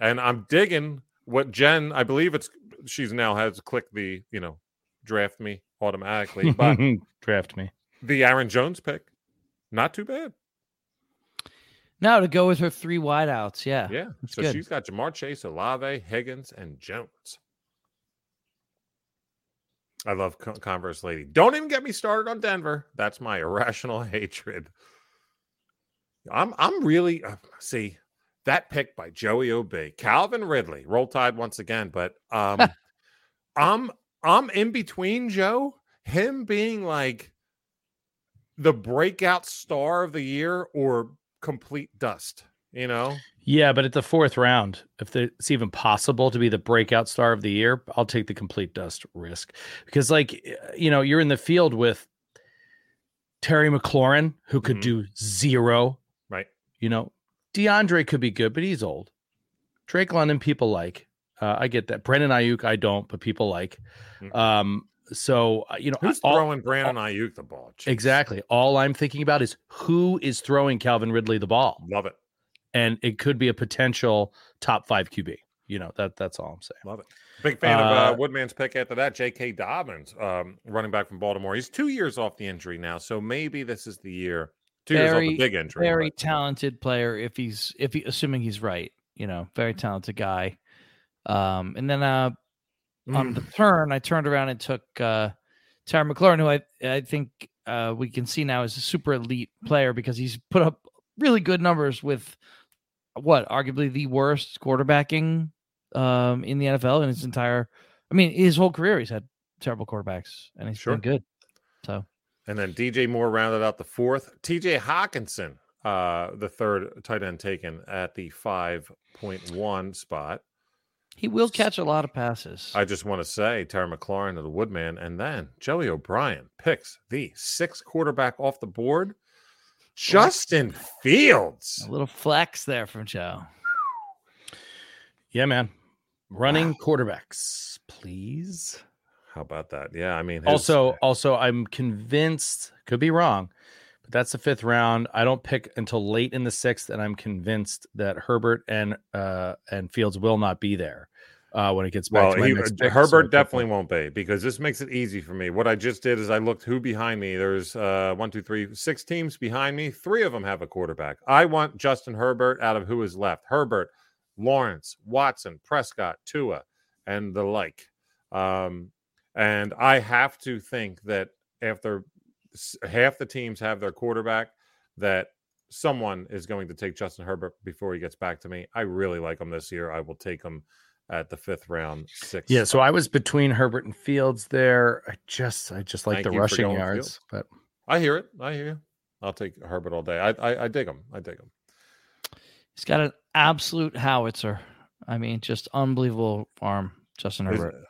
And I'm digging what Jen, I believe it's she's now has clicked the, you know, draft me automatically. But draft me. The Aaron Jones pick, not too bad. Now to go with her three wideouts, yeah. Yeah, so good. She's got Jamar Chase, Olave, Higgins, and Jones. I love Converse Lady. Don't even get me started on Denver. That's my irrational hatred. I'm I'm really uh, see that pick by Joey O B, Calvin Ridley, roll tide once again. But um, I'm I'm in between Joe, him being like the breakout star of the year or complete dust. You know. Yeah, but at the fourth round, if it's even possible to be the breakout star of the year, I'll take the complete dust risk. Because, like, you know, you're in the field with Terry McLaurin, who could mm-hmm. do zero. Right. You know, DeAndre could be good, but he's old. Drake London, people like. Uh, I get that. Brandon Ayuk, I don't, but people like. Mm-hmm. Um, so, you know. Who's all, throwing Brandon all, Ayuk the ball? Jeez. Exactly. All I'm thinking about is who is throwing Calvin Ridley the ball. Love it. And it could be a potential top five Q B. You know, that that's all I'm saying. Love it. Big fan uh, of uh, Woodman's pick after that, J K. Dobbins, um, running back from Baltimore. He's two years off the injury now, so maybe this is the year. Two very, years off the big injury. Very but. talented player, if he's if he, assuming he's right. You know, very talented guy. Um, and then uh, mm. on the turn, I turned around and took uh, Terry McLaurin, who I I think uh, we can see now is a super elite player because he's put up really good numbers with. What arguably the worst quarterbacking um, in the N F L in his entire, I mean, his whole career, he's had terrible quarterbacks and he's sure. been good. So, and then D J Moore rounded out the fourth. T J Hawkinson, uh, the third tight end taken at the five point one spot. He will catch a lot of passes. I just want to say Terry McLaurin of the Woodman, and then Joey O'Brien picks the sixth quarterback off the board. Justin Fields. A little flex there from Joe. Yeah, man. Running wow. quarterbacks, please. How about that? Yeah, I mean. His... Also, also, I'm convinced, could be wrong, but that's the fifth round. I don't pick until late in the sixth, and I'm convinced that Herbert and uh, and Fields will not be there uh, when it gets back well, to my he, next pick. Herbert so definitely pick. won't be, because this makes it easy for me. What I just did is I looked who behind me. There's uh, one, two, three, six teams behind me. Three of them have a quarterback. I want Justin Herbert out of who is left. Herbert, Lawrence, Watson, Prescott, Tua, and the like. Um, and I have to think that after half the teams have their quarterback, that someone is going to take Justin Herbert before he gets back to me. I really like him this year. I will take him at the fifth round, sixth. Yeah, so I was between Herbert and Fields there. I just I just like Thank the rushing yards. But I hear it. I hear you. I'll take Herbert all day. I, I I dig him. I dig him. He's got an absolute howitzer. I mean, just unbelievable arm, Justin Herbert. Is,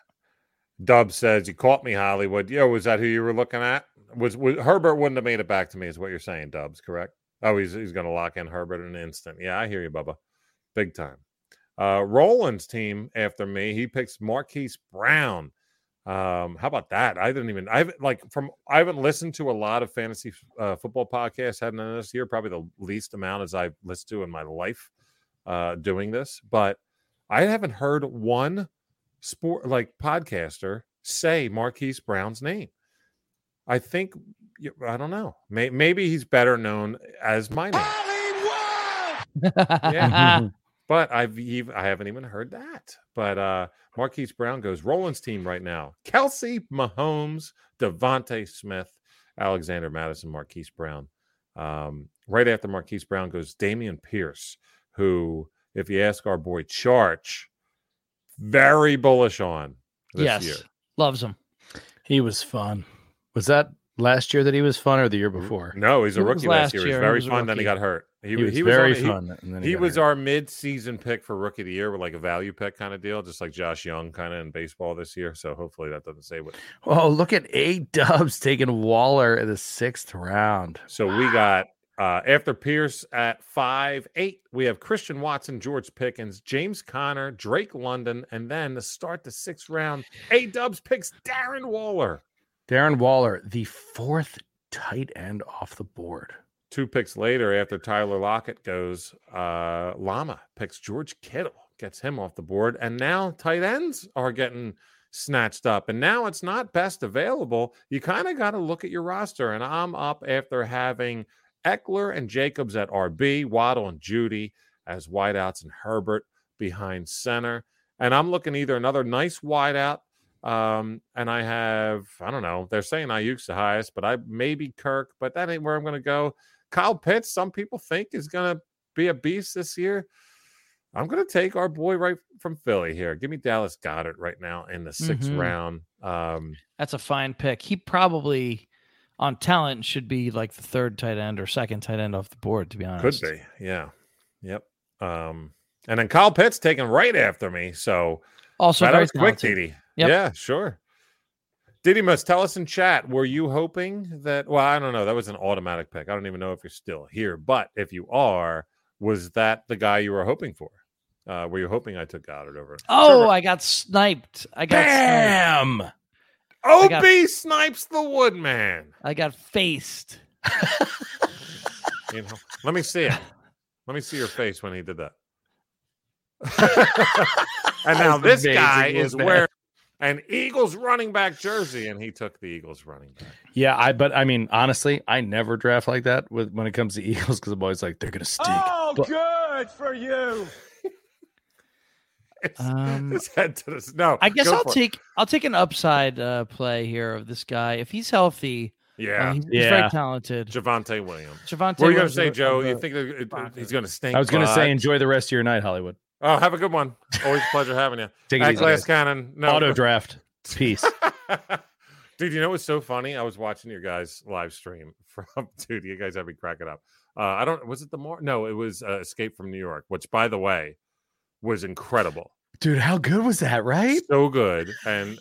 Dub says, you caught me, Hollywood. Yo, was that who you were looking at? Was, was Herbert wouldn't have made it back to me is what you're saying, Dubs, correct? Oh, he's he's going to lock in Herbert in an instant. Yeah, I hear you, Bubba. Big time. Uh, Roland's team after me, he picks Marquise Brown. Um, how about that? I didn't even, I haven't like from, I haven't listened to a lot of fantasy uh, football podcasts heading into this year, probably the least amount as I've listened to in my life uh, doing this, but I haven't heard one sport like podcaster say Marquise Brown's name. I think, I don't know. May, maybe he's better known as my name. Hollywood! Yeah. But I've even, I haven't even heard that. But uh, Marquise Brown goes Roland's team right now. Kelsey, Mahomes, Devontae Smith, Alexander Madison, Marquise Brown. Um, right after Marquise Brown goes Damian Pierce, who, if you ask our boy Charge, very bullish on this yes, year. Loves him. He was fun. Was that last year that he was fun or the year before? No, he's a he rookie last year. year. He was very he was fun, then he got hurt. He, he was, he was very on, fun. He, and then he, he was hurt. Our mid-season pick for rookie of the year with like a value pick kind of deal, just like Josh Young kind of in baseball this year. So hopefully that doesn't say what. Oh, look at A-Dubs taking Waller in the sixth round. So wow. we got, uh, after Pierce at five eight, we have Christian Watson, George Pickens, James Conner, Drake London, and then to start the sixth round, A-Dubs picks Darren Waller. Darren Waller, the fourth tight end off the board. Two picks later, after Tyler Lockett goes, uh, Llama picks George Kittle, gets him off the board. And now tight ends are getting snatched up. And now it's not best available. You kind of got to look at your roster. And I'm up after having Eckler and Jacobs at R B, Waddle and Judy as wideouts, and Herbert behind center. And I'm looking either another nice wideout. Um, and I have, I don't know, they're saying Ayuk's the highest, but I maybe Kirk, but that ain't where I'm going to go. Kyle Pitts, some people think is going to be a beast this year. I'm going to take our boy right from Philly here. Give me Dallas Goedert right now in the sixth mm-hmm. round. Um, that's a fine pick. He probably on talent should be like the third tight end or second tight end off the board, to be honest. Could be. Yeah. Yep. Um, and then Kyle Pitts taken right after me. So also right very quick, Didi. Yep. Yeah, sure. Didymus, tell us in chat, were you hoping that, well, I don't know, that was an automatic pick. I don't even know if you're still here, but if you are, was that the guy you were hoping for? Uh, were you hoping I took Goddard over? Oh, Herbert? I got sniped. I got Bam! Sniped. O B I got, snipes the woodman. I got faced. You know, let me see it. Let me see your face when he did that. And now this guy is wearing an Eagles running back jersey, and he took the Eagles running back. Yeah, I but I mean, honestly, I never draft like that with when it comes to Eagles because I'm always like, they're going to stink. Oh, but- good for you. It's, um, it's head to this. No, I guess I'll take it. I'll take an upside uh, play here of this guy. If he's healthy, yeah, um, he's, yeah. he's very talented. Javonte Williams. Javonte what are you going to say, Joe? You think that he's going to stink? I was going to say, enjoy the rest of your night, Hollywood. Oh, have a good one. Always a pleasure having you. Take it easy, Glass Cannon. No. Auto draft. Peace. Dude, you know what's so funny? I was watching your guys' live stream from, dude, you guys have me cracking up. Uh, I don't, was it the more? No, it was uh, Escape from New York, which, by the way, was incredible. Dude, how good was that, right? So good. And,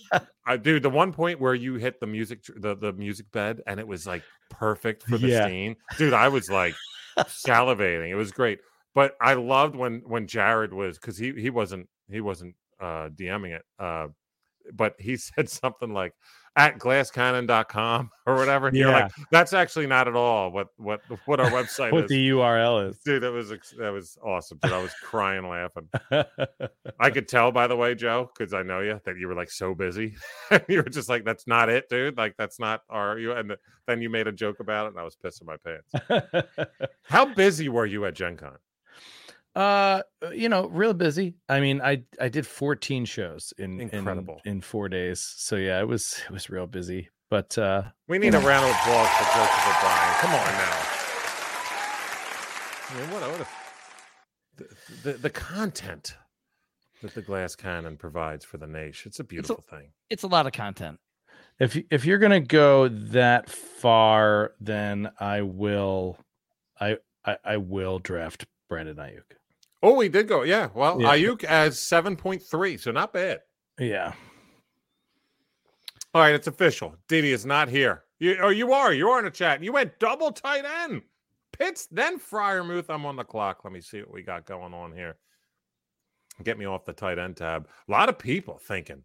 I, dude, the one point where you hit the music, the, the music bed, and it was like perfect for the yeah. scene. Dude, I was like salivating. It was great. But I loved when, when Jared was, because he he wasn't he wasn't uh, DMing it, uh, but he said something like at glass cannon dot com or whatever. And yeah. You're like, that's actually not at all what what, what our website what is. What the U R L is. Dude, that was that was awesome. Dude, I was crying laughing. I could tell, by the way, Joe, because I know you, that you were like so busy. You were just like, that's not it, dude. Like, that's not our, you. And then you made a joke about it, and I was pissing my pants. How busy were you at Gen Con? Uh, you know, real busy. I mean, I, I did fourteen shows in, incredible in, in four days. So yeah, it was, it was real busy, But uh, we need yeah. a round of applause for Joseph O'Brien. Come on now. I mean, what a, what a, the, the the content that the Glass Cannon provides for the Naish. It's a beautiful it's a, thing. It's a lot of content. If if you're gonna go that far, then I will, I I, I will draft Brandon Ayuk. Oh, we did go, yeah. Well, yeah. Ayuk has seven point three, so not bad. Yeah. All right, it's official. Diddy is not here. You oh, you are. You are in the chat. You went double tight end. Pitts, then Freiermuth. I'm on the clock. Let me see what we got going on here. Get me off the tight end tab. A lot of people thinking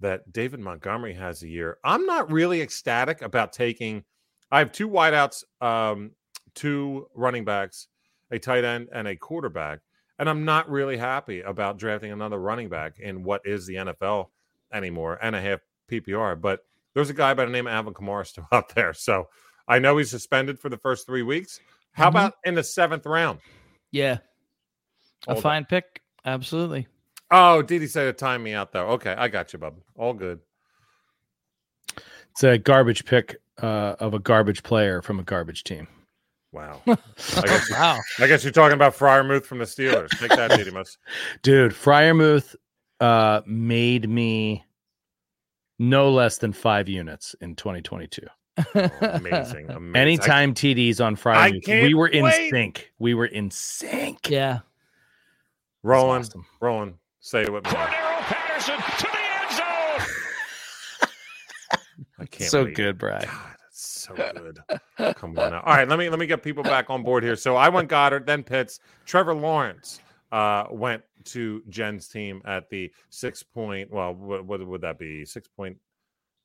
that David Montgomery has a year. I'm not really ecstatic about taking. I have two wideouts, um, two running backs, a tight end, and a quarterback. And I'm not really happy about drafting another running back in what is the N F L anymore and a half P P R. But there's a guy by the name of Alvin Kamara still out there. So I know he's suspended for the first three weeks. How mm-hmm. about in the seventh round? Yeah. Hold a fine up. Pick. Absolutely. Oh, Didi said to time me out, though. Okay, I got you, Bubba. All good. It's a garbage pick uh, of a garbage player from a garbage team. Wow. I guess, wow. I guess you're talking about Freiermuth from the Steelers. Take that, Didymus. Dude, Freiermuth uh, made me no less than five units in twenty twenty-two. Oh, amazing, amazing. Anytime I, T D's on Freiermuth, we were in wait. sync. We were in sync. Yeah. Roland, awesome. Roland, say it with me. Cordero Patterson to the end zone. I can't so wait. Good, Brad. God, it's so good. Come on now. All right, let me let me get people back on board here. So I went Goddard, then Pitts. Trevor Lawrence uh, went to Jen's team at the six point. Well, what, what would that be? Six point.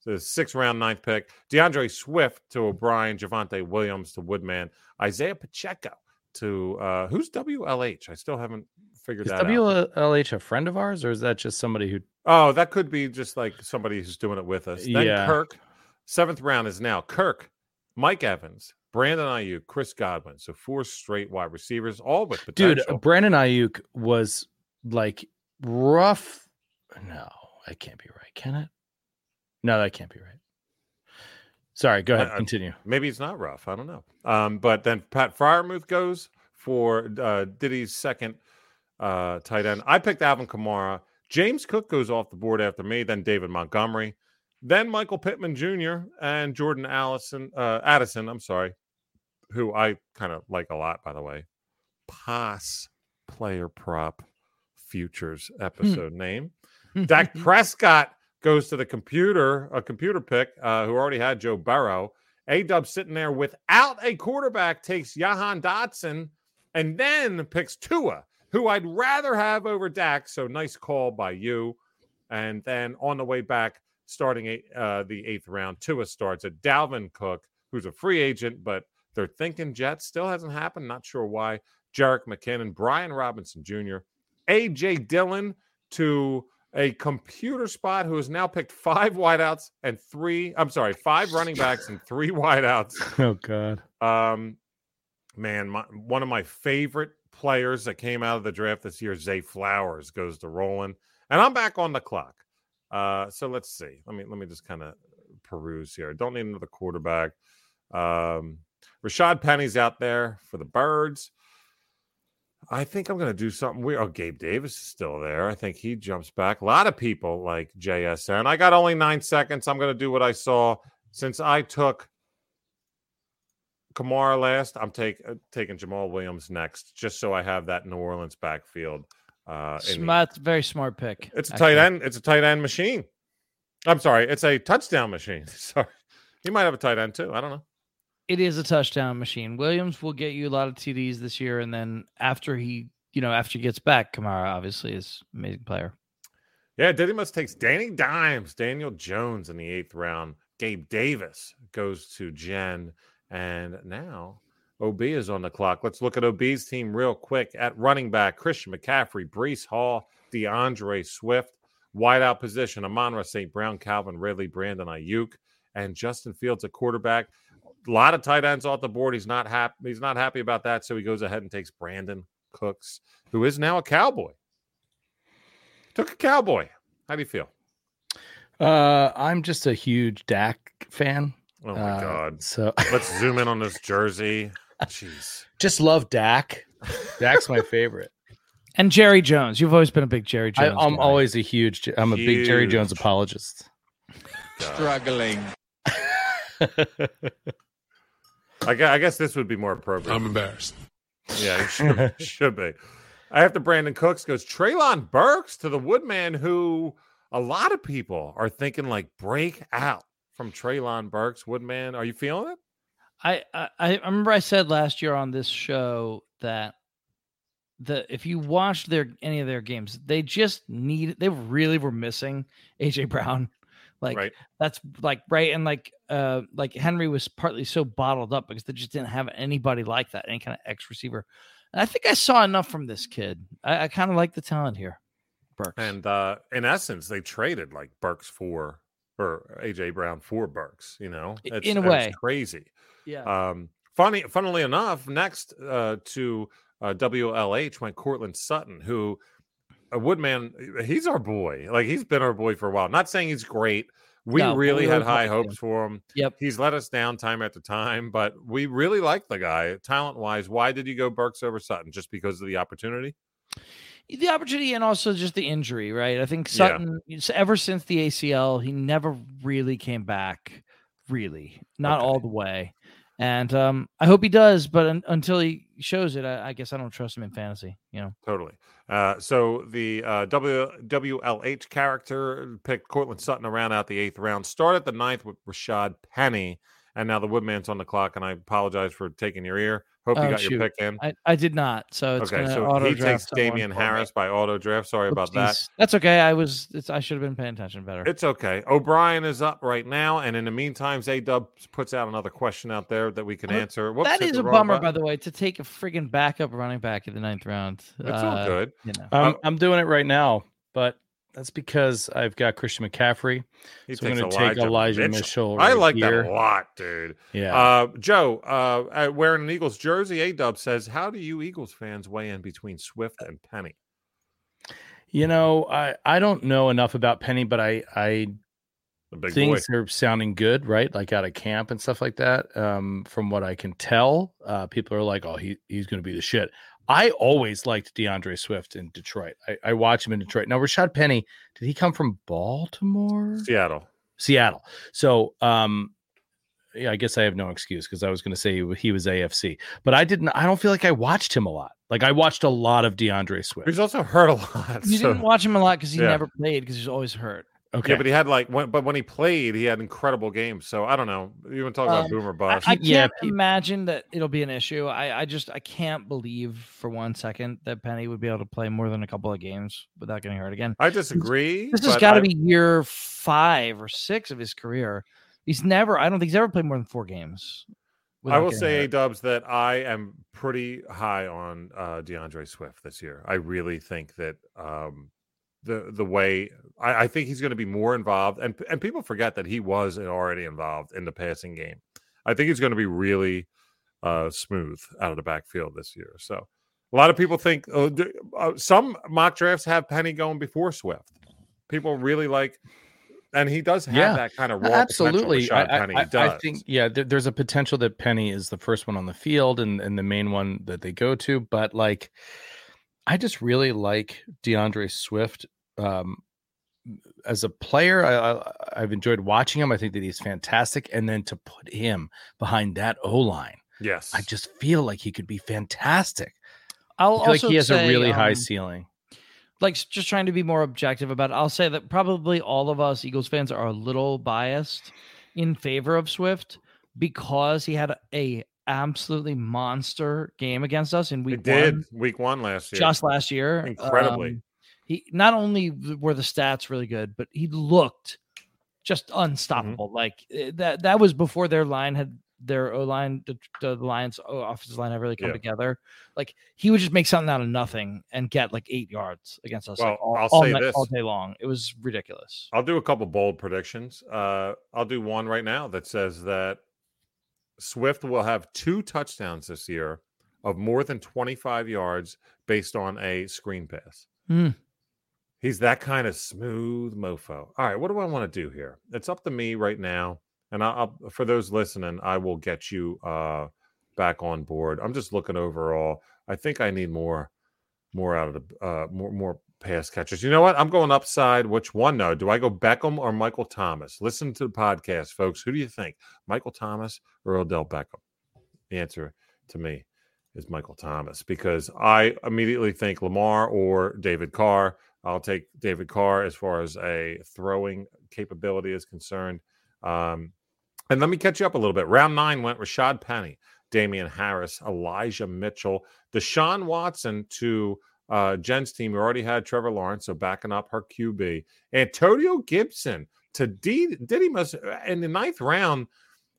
The sixth round, ninth pick. DeAndre Swift to O'Brien. Javonte Williams to Woodman. Isaiah Pacheco to uh, who's W L H? I still haven't figured is that W L H out. W L H a friend of ours, or is that just somebody who? Oh, that could be just like somebody who's doing it with us. Then yeah. Kirk. Seventh round is now Kirk, Mike Evans, Brandon Ayuk, Chris Godwin. So four straight wide receivers, all with potential. Dude, Brandon Ayuk was like rough. No, I can't be right. Can it? No, that can't be right. Sorry, go ahead, continue. Uh, maybe it's not rough. I don't know. Um, but then Pat Freiermuth goes for uh, Diddy's second uh, tight end. I picked Alvin Kamara. James Cook goes off the board after me. Then David Montgomery. Then Michael Pittman Junior and Jordan Allison, uh, Addison, I'm sorry, who I kind of like a lot, by the way. P O S Player Prop Futures episode name. Dak Prescott goes to the computer, a computer pick, uh, who already had Joe Burrow. A-Dub sitting there without a quarterback, takes Jahan Dotson, and then picks Tua, who I'd rather have over Dak. So nice call by you. And then on the way back, starting eight, uh, the eighth round, Tua starts at Dalvin Cook, who's a free agent, but they're thinking Jets. Still hasn't happened. Not sure why. Jerick McKinnon, Brian Robinson Junior, A J Dillon to a computer spot who has now picked five wideouts and three, I'm sorry, five running backs and three wideouts. Oh, God. Um, man, my, one of my favorite players that came out of the draft this year, Zay Flowers, goes to Roland. And I'm back on the clock. Uh, so let's see. Let me let me just kind of peruse here. Don't need another quarterback. Um, Rashad Penny's out there for the Birds. I think I'm going to do something weird. Oh, Gabe Davis is still there. I think he jumps back. A lot of people like J S N. I got only nine seconds. I'm going to do what I saw. Since I took Kamara last, I'm take, uh, taking Jamal Williams next, just so I have that New Orleans backfield. Uh, smart, the, very smart pick. It's a actually. tight end. It's a tight end machine. I'm sorry. It's a touchdown machine. Sorry. He might have a tight end too. I don't know. It is a touchdown machine. Williams will get you a lot of T D's this year, and then after he, you know, after he gets back, Kamara obviously is an amazing player. Yeah, Didymus takes Danny Dimes, Daniel Jones in the eighth round. Gabe Davis goes to Jen, and now O B is on the clock. Let's look at O B's team real quick. At running back, Christian McCaffrey, Breece Hall, DeAndre Swift. Wideout position, Amon-Ra Saint Brown, Calvin Ridley, Brandon Ayuk, and Justin Fields at quarterback. A lot of tight ends off the board. He's not happy. He's not happy about that. So he goes ahead and takes Brandon Cooks, who is now a Cowboy. Took a Cowboy. How do you feel? Uh, I'm just a huge Dak fan. Oh my uh, God. So let's zoom in on this jersey. Jeez. Just love Dak. Dak's my favorite. And Jerry Jones. You've always been a big Jerry Jones. I, I'm guy. always a huge, I'm huge. a big Jerry Jones apologist. God. Struggling. I guess, I guess this would be more appropriate. I'm embarrassed. Yeah, it should, it should be. I have to Brandon Cooks goes Treylon Burks to the Woodman, who a lot of people are thinking like break out from Treylon Burks. Woodman, are you feeling it? I, I I remember I said last year on this show that the if you watched their any of their games, they just need they really were missing A J Brown. Like right. that's like right and like uh like Henry was partly so bottled up because they just didn't have anybody like that, any kind of X receiver. And I think I saw enough from this kid. I, I kind of like the talent here, Burks. And uh, in essence, they traded like Burks for or A J Brown for Burks. You know, it's, in a way, it's crazy. Yeah. Um. Funny, funnily enough, next uh, to uh, W L H went Cortland Sutton, who. A Woodman, he's our boy. Like he's been our boy for a while. Not saying he's great. We no, really we had high hopes him. for him. Yep. He's let us down time after time, but we really like the guy talent wise. Why did you go Burks over Sutton? Just because of the opportunity? The opportunity and also just the injury, right? I think Sutton, yeah. ever since the A C L, he never really came back. Really, not okay. all the way. And um, I hope he does, but un- until he shows it, I-, I guess I don't trust him in fantasy. You know, totally. Uh, so the uh, w- WLH character picked Cortland Sutton to round out the eighth round. Start at the ninth with Rashad Penny, and now the Woodman's on the clock. And I apologize for taking your ear. Hope oh, you got shoot. your pick in. I, I did not. So it's okay. So he takes Damian Harris by auto draft. Sorry Oopsies. about that. That's okay. I was. It's, I should have been paying attention better. It's okay. O'Brien is up right now, and in the meantime, Zadub puts out another question out there that we can uh, answer. Whoops, that is a bummer, button. by the way, to take a friggin' backup running back in the ninth round. It's uh, all good. You know. um, I'm doing it right now, but that's because I've got Christian McCaffrey. He so takes I'm going to take Elijah Mitchell. Mitchell right I like here. that a lot, dude. Yeah. Uh, Joe, uh, wearing an Eagles jersey, A-Dub says, how do you Eagles fans weigh in between Swift and Penny? You know, I, I don't know enough about Penny, but I, I things boy. are sounding good, right? Like out of camp and stuff like that. Um, from what I can tell, uh, people are like, oh, he he's going to be the shit. I always liked DeAndre Swift in Detroit. I, I watch him in Detroit. Now, Rashad Penny, did he come from Baltimore? Seattle. Seattle. So, um, yeah, I guess I have no excuse because I was going to say he was A F C. But I didn't. I don't feel like I watched him a lot. Like, I watched a lot of DeAndre Swift. He's also hurt a lot. You so. didn't watch him a lot because he yeah. never played because he's always hurt. Okay. Yeah, but he had like, when, but when he played, he had incredible games. So I don't know. You even talk about um, boomer bust. I, I can't yeah. imagine that it'll be an issue. I, I just I can't believe for one second that Penny would be able to play more than a couple of games without getting hurt again. I disagree. This has got to be year five or six of his career. He's never. I don't think he's ever played more than four games. I will say, A-Dubs, that I am pretty high on uh, DeAndre Swift this year. I really think that. Um, The the way I, I think he's going to be more involved, and and people forget that he was already involved in the passing game. I think he's going to be really uh, smooth out of the backfield this year. So a lot of people think uh, uh, some mock drafts have Penny going before Swift. People really like, and he does have yeah, that kind of raw absolutely. I, I, Penny I, does. I think yeah, th- there's a potential that Penny is the first one on the field and and the main one that they go to, but like. I just really like DeAndre Swift um, as a player. I, I, I've enjoyed watching him. I think that he's fantastic. And then to put him behind that O-line, yes, I just feel like he could be fantastic. I'll I feel also like he has say, a really um, high ceiling. Like just trying to be more objective about it, I'll say that probably all of us Eagles fans are a little biased in favor of Swift because he had a absolutely monster game against us in week it did. one. Week one last year. Just last year. Incredibly. Um, he not only were the stats really good, but he looked just unstoppable. Mm-hmm. Like that that was before their line had their O-line, the, the Lions offensive line had really come yeah. together. Like he would just make something out of nothing and get like eight yards against us well, like, all, I'll all, say night, this. all day long. It was ridiculous. I'll do a couple bold predictions. Uh, I'll do one right now that says that Swift will have two touchdowns this year of more than twenty-five yards based on a screen pass. Mm. He's that kind of smooth mofo. All right, what do I want to do here? It's up to me right now. And I'll, for those listening, I will get you uh, back on board. I'm just looking overall. I think I need more, more out of the uh, more more pass catchers. You know what? I'm going upside. Which one though? Do I go Beckham or Michael Thomas? Listen to the podcast, folks. Who do you think? Michael Thomas or Odell Beckham? The answer to me is Michael Thomas, because I immediately think Lamar or David Carr. I'll take David Carr as far as a throwing capability is concerned. Um, and let me catch you up a little bit. Round nine went Rashad Penny, Damian Harris, Elijah Mitchell, Deshaun Watson to uh, Jen's team. We already had Trevor Lawrence, so backing up her Q B. Antonio Gibson to D- Didymus in the ninth round.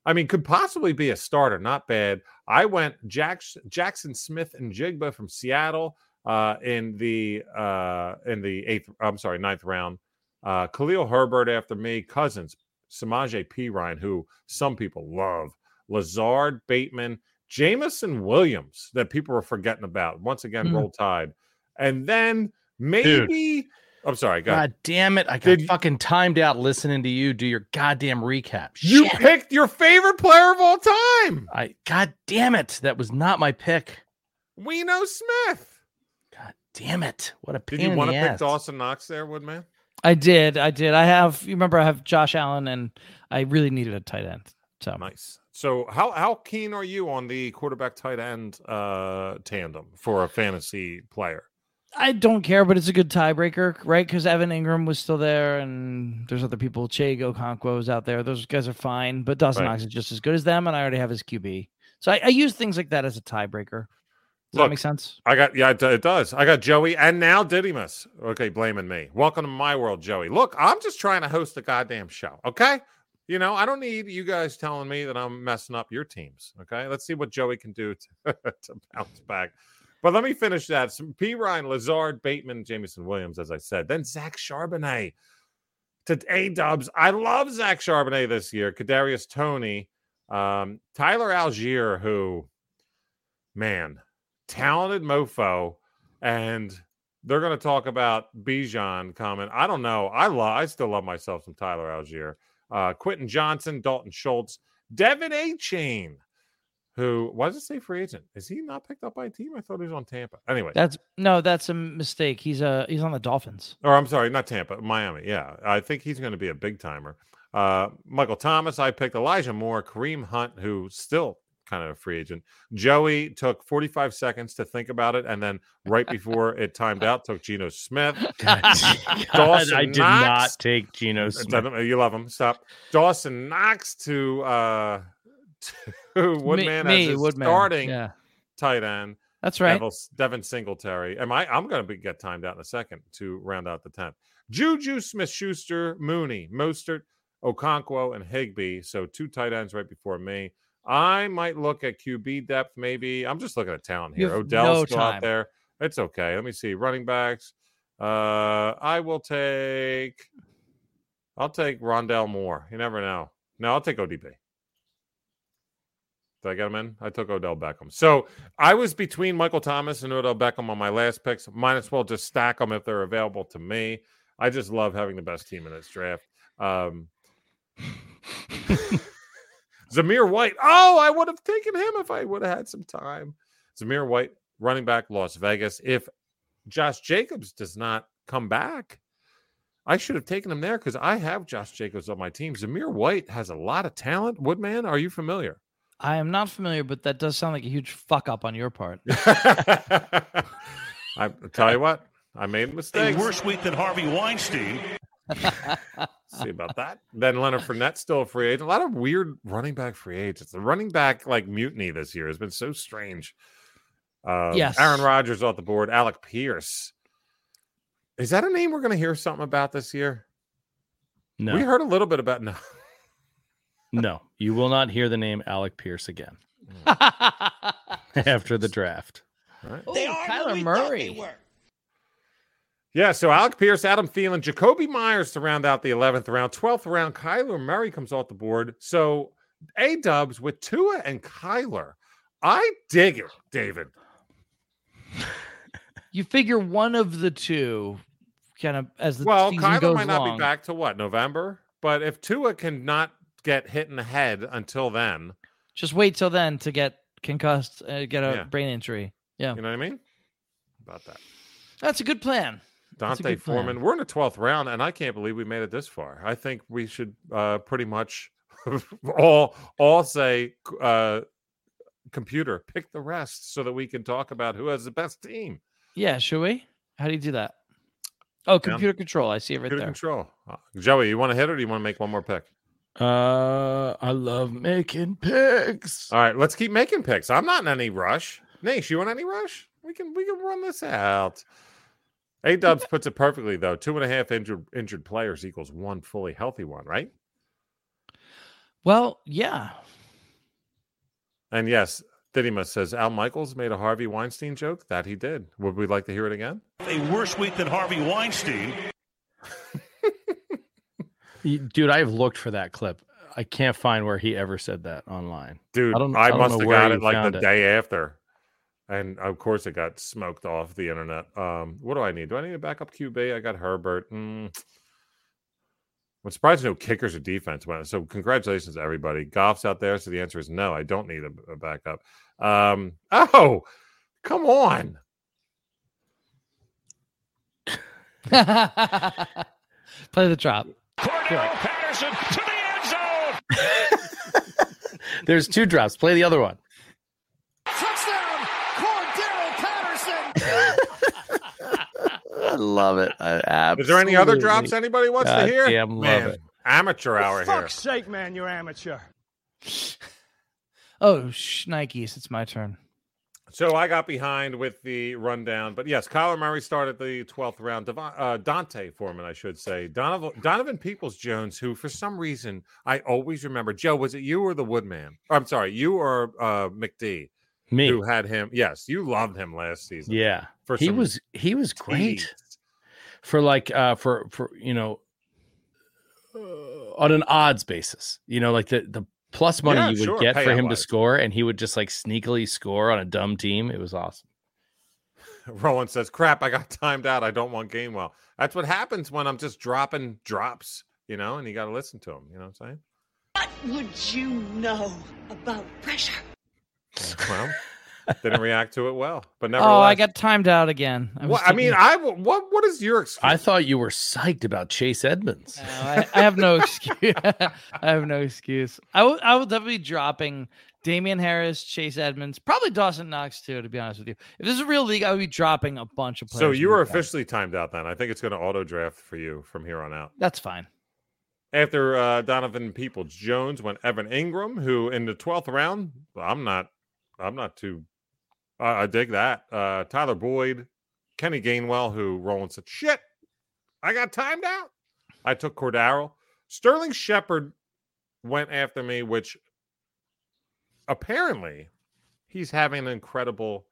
I mean, could possibly be a starter. Not bad. I went Jack- Jackson Smith and Jigba from Seattle uh, in the uh, in the eighth. I'm sorry, ninth round. Uh, Khalil Herbert after me. Cousins, Samaje Perine, who some people love, Lazard, Bateman, Jamison Williams, that people are forgetting about. Once again, mm. Roll Tide. And then maybe... Dude. I'm sorry, go ahead. God damn it. I got Did fucking you, timed out listening to you do your goddamn recap. You Shit. Picked your favorite player of all time. I God damn it. That was not my pick. Weno Smith. God damn it. What a pain Did you want to pick ass. Dawson Knox there, Woodman? I did. I did. I have, you remember, I have Josh Allen, and I really needed a tight end. So nice. So how, how keen are you on the quarterback tight end uh, tandem for a fantasy player? I don't care, but it's a good tiebreaker, right? Because Evan Ingram was still there, and there's other people. Che Okonkwo is out there. Those guys are fine, but Dawson right. Knox is just as good as them, and I already have his Q B. So I, I use things like that as a tiebreaker. Does Look, that make sense? I got yeah, it does. I got Joey and now Didymus. Okay, blaming me. Welcome to my world, Joey. Look, I'm just trying to host a goddamn show. Okay, you know I don't need you guys telling me that I'm messing up your teams. Okay, let's see what Joey can do to, to bounce back. But let me finish that. Some P. Ryan, Lazard, Bateman, Jamison Williams, as I said. Then Zach Charbonnet to A. Dubs. I love Zach Charbonnet this year. Kadarius Toney, um, Tyler Algier, who, man. Talented mofo, and they're going to talk about Bijan coming. I don't know. I love. I still love myself some Tyler Algier, uh, Quentin Johnson, Dalton Schultz, Devin Achane, who why does it say free agent? Is he not picked up by a team? I thought he was on Tampa. Anyway, that's no, that's a mistake. He's a uh, he's on the Dolphins. Or I'm sorry, not Tampa, Miami. Yeah, I think he's going to be a big timer. Uh, Michael Thomas, I picked Elijah Moore, Kareem Hunt, who still. Kind of a free agent. Joey took forty-five seconds to think about it, and then right before it timed out, took Geno Smith. God, Dawson I did Knox. Not take Geno Smith. You love him. Stop. Dawson Knox to uh, to Woodman me, as me, Woodman. Starting yeah. tight end. That's right. Devin Singletary. Am I? I'm going to get timed out in a second to round out the tenth. Juju Smith-Schuster, Mooney, Mostert, Okonkwo, and Higbee. So two tight ends right before me. I might look at Q B depth, maybe. I'm just looking at talent here. Odell's no still time. Out there. It's okay. Let me see. Running backs. Uh, I will take – I'll take Rondale Moore. You never know. No, I'll take O D B. Did I get him in? I took Odell Beckham. So I was between Michael Thomas and Odell Beckham on my last picks. Might as well just stack them if they're available to me. I just love having the best team in this draft. Um Zamir White. Oh, I would have taken him if I would have had some time. Zamir White, running back, Las Vegas. If Josh Jacobs does not come back, I should have taken him there because I have Josh Jacobs on my team. Zamir White has a lot of talent. Woodman, are you familiar? I am not familiar, but that does sound like a huge fuck up on your part. I tell you what, I made mistakes. A worse week than Harvey Weinstein. See about that. Then Leonard Fournette still a free agent. A lot of weird running back free agents. The running back like mutiny this year has been so strange. Uh, yes, Aaron Rodgers off the board. Alec Pierce. Is that a name we're going to hear something about this year? No, we heard a little bit about no. No, you will not hear the name Alec Pierce again after the draft. All right. They Ooh, are Kyler Murray. Yeah, so Alec Pierce, Adam Thielen, Jacoby Myers to round out the eleventh round. twelfth round, Kyler Murray comes off the board. So A-Dubs with Tua and Kyler. I dig it, David. You figure one of the two kind of as the well, season Kyler goes might not long. Be back to what November, but if Tua cannot get hit in the head until then, just wait till then to get concussed, uh, get a yeah. brain injury. Yeah, you know what I mean about that. That's a good plan. Dante good Foreman. Plan. We're in the twelfth round, and I can't believe we made it this far. I think we should uh, pretty much all all say uh, computer pick the rest so that we can talk about who has the best team. Yeah, should we? How do you do that? Oh, computer yeah. control. I see it right computer there. Computer control. Joey, you want to hit or do you want to make one more pick? Uh, I love making picks. All right, let's keep making picks. I'm not in any rush. Naish, you want any rush? We can we can run this out. A-Dubs puts it perfectly, though. Two and a half injured injured players equals one fully healthy one, right? Well, yeah. And yes, Didymus says, Al Michaels made a Harvey Weinstein joke. That he did. Would we like to hear it again? A worse week than Harvey Weinstein. Dude, I've looked for that clip. I can't find where he ever said that online. Dude, I, don't, I, I don't must have got it like the it. day after. And, of course, it got smoked off the internet. Um, what do I need? Do I need a backup Q B? I got Herbert. Mm. I'm surprised no kickers or defense went. So, congratulations, everybody. Goff's out there, so the answer is no. I don't need a, a backup. Um, oh, come on. Play the drop. Cordell Patterson to the end zone. There's two drops. Play the other one. I love it. I absolutely. Is there any other drops anybody wants God to hear? Damn, love man, it. Amateur hour here. For fuck's sake, man, you're amateur. Oh, shnikes, it's my turn. So I got behind with the rundown, but yes, Kyler Murray started the twelfth round. Devon, uh, Dante Foreman, I should say. Donovan, Donovan Peoples-Jones, who for some reason I always remember. Joe, was it you or the Woodman? Oh, I'm sorry, you or uh, McD? Me. Who had him. Yes, you loved him last season. Yeah. For he was he was great. Teams. For like uh for for you know uh, on an odds basis. You know, like the, the plus money yeah, you would sure. get Pay for him wise. to score, and he would just like sneakily score on a dumb team. It was awesome. Roland says, crap, I got timed out. I don't want Gainwell. That's what happens when I'm just dropping drops, you know, and you gotta listen to him, you know what I'm saying? What would you know about pressure? Well, didn't react to it well, but nevertheless. Oh, I got timed out again. I, well, I mean, I what what is your excuse? I thought you were psyched about Chase Edmonds. No, I, I have no excuse. I have no excuse. I will. I will definitely be dropping Damian Harris, Chase Edmonds, probably Dawson Knox too. To be honest with you, if this is a real league, I would be dropping a bunch of players. So you were officially guys. timed out then. I think it's going to auto draft for you from here on out. That's fine. After uh, Donovan Peoples-Jones went Evan Ingram, who in the twelfth round, I'm not. I'm not too. Uh, I dig that. Uh, Tyler Boyd, Kenny Gainwell, who Roland said, shit, I got timed out. I took Cordaro. Sterling Shepard went after me, which apparently he's having an incredible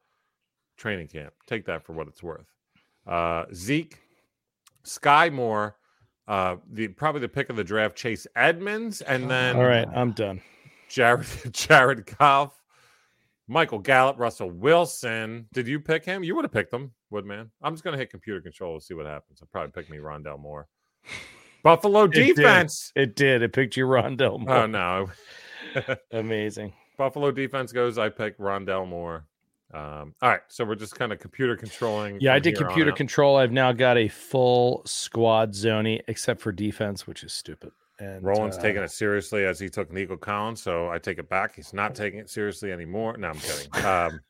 training camp. Take that for what it's worth. Uh, Zeke, Sky Moore, uh, the probably the pick of the draft, Chase Edmonds, and then all right, I'm done. Jared Jared Goff. Michael Gallup, Russell Wilson. Did you pick him? You would have picked him, Woodman. I'm just going to hit computer control and see what happens. I'll probably pick me Rondell Moore. Buffalo it defense. Did. It did. It picked you Rondell Moore. Oh, no. Amazing. Buffalo defense goes, I pick Rondell Moore. Um, all right. So we're just kind of computer controlling. Yeah, I did computer control. I've now got a full squad zony, except for defense, which is stupid. And Roland's uh, taking it seriously as he took Nico Collins, so I take it back. He's not taking it seriously anymore. No, I'm kidding. Um,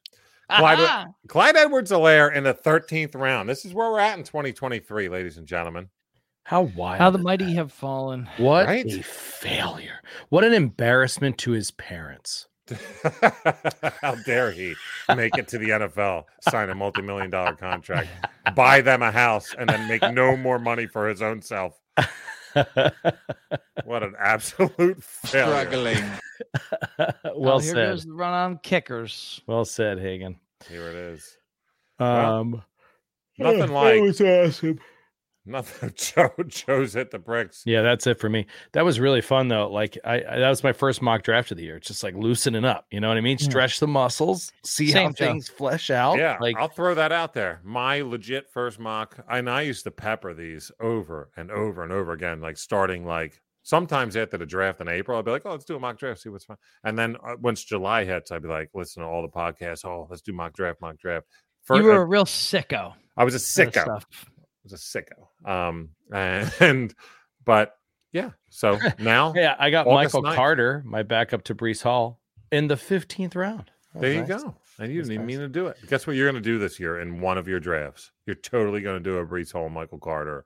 Clyde, Clyde Edwards-Helaire in the thirteenth round. This is where we're at in twenty twenty-three, ladies and gentlemen. How wild. How the mighty that? have fallen. What right? a failure. What an embarrassment to his parents. How dare he make it to the N F L, sign a multi-million dollar contract, buy them a house, and then make no more money for his own self. What an absolute failure. Struggling. well, well here said. Here goes the run on kickers. Well said, Hagen. Here it is. Um, well, nothing like. That was awesome. Nothing. Joe, Joe's hit the bricks. Yeah, that's it for me. That was really fun, though. Like, I, I that was my first mock draft of the year. It's just like loosening up. You know what I mean? Stretch the muscles. See Same how Joe. things flesh out. Yeah, like, I'll throw that out there. My legit first mock, and I used to pepper these over and over and over again, like starting like sometimes after the draft in April, I'd be like, oh, let's do a mock draft, see what's fun. And then uh, once July hits, I'd be like, listen to all the podcasts. Oh, let's do mock draft, mock draft. First, you were a real sicko. I was a sicko. was a sicko um and, and but yeah so now yeah I got August Michael ninth. Carter, my backup to Breece Hall, in the fifteenth round. That's there you nice. go and you That's didn't nice. even mean to do it. Guess what you're going to do this year in one of your drafts? You're totally going to do a Breece Hall Michael Carter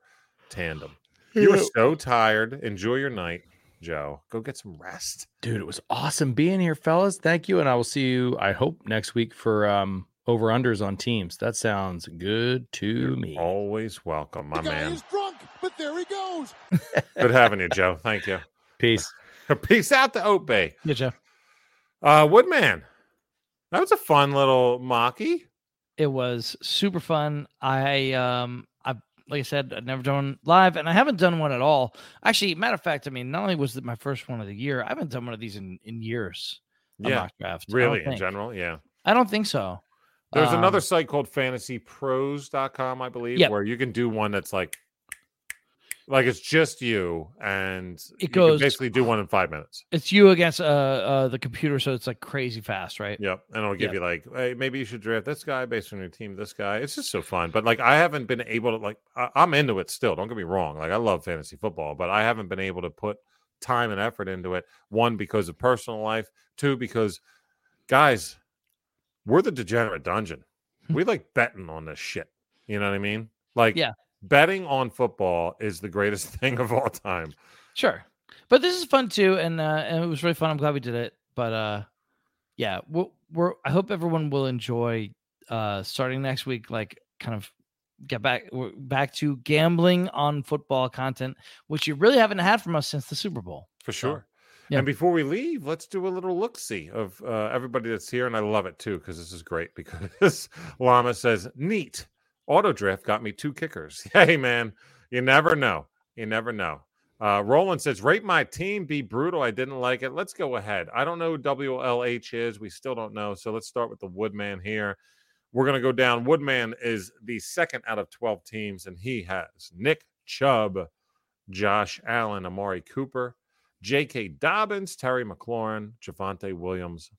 tandem. You were so tired. Enjoy your night, Joe. Go get some rest, dude. It was awesome being here, fellas. Thank you, and I will see you, I hope, next week for um over unders on teams. That sounds good to You're me. Always welcome, my the guy man. He's drunk, but there he goes. Good having you, Joe. Thank you. Peace. Peace out to Oat Bay. Yeah, Joe. Uh, Woodman, that was a fun little mocky. It was super fun. I um, I like I said, I've never done live, and I haven't done one at all. Actually, matter of fact, I mean, not only was it my first one of the year, I haven't done one of these in in years. Yeah, mock draft. Really, in general, yeah. I don't think so. There's um, another site called fantasy pros dot com, I believe, yep. where you can do one that's like, like it's just you, and it you goes, can basically do one in five minutes. It's you against uh, uh, the computer, so it's like crazy fast, right? Yep, and it'll give yep. you like, hey, maybe you should draft this guy based on your team, this guy. It's just so fun, but like I haven't been able to, like, I- I'm into it still, don't get me wrong. Like I love fantasy football, but I haven't been able to put time and effort into it. One, because of personal life. Two, because, guys, we're the Degenerate Dungeon. We like betting on this shit. You know what I mean? Like, yeah. betting on football is the greatest thing of all time. Sure. But this is fun, too, and, uh, and it was really fun. I'm glad we did it. But, uh, yeah, we're, we're, I hope everyone will enjoy uh, starting next week, like, kind of get back we're back to gambling on football content, which you really haven't had from us since the Super Bowl. For sure. So. Yep. And before we leave, let's do a little look-see of uh, everybody that's here. And I love it, too, because this is great. Because Llama says, neat. Auto draft got me two kickers. Hey, man. You never know. You never know. Uh, Roland says, rate my team. Be brutal. I didn't like it. Let's go ahead. I don't know who W L H is. We still don't know. So let's start with the Woodman here. We're going to go down. Woodman is the second out of twelve teams. And he has Nick Chubb, Josh Allen, Amari Cooper, J K. Dobbins, Terry McLaurin, Javonte Williams,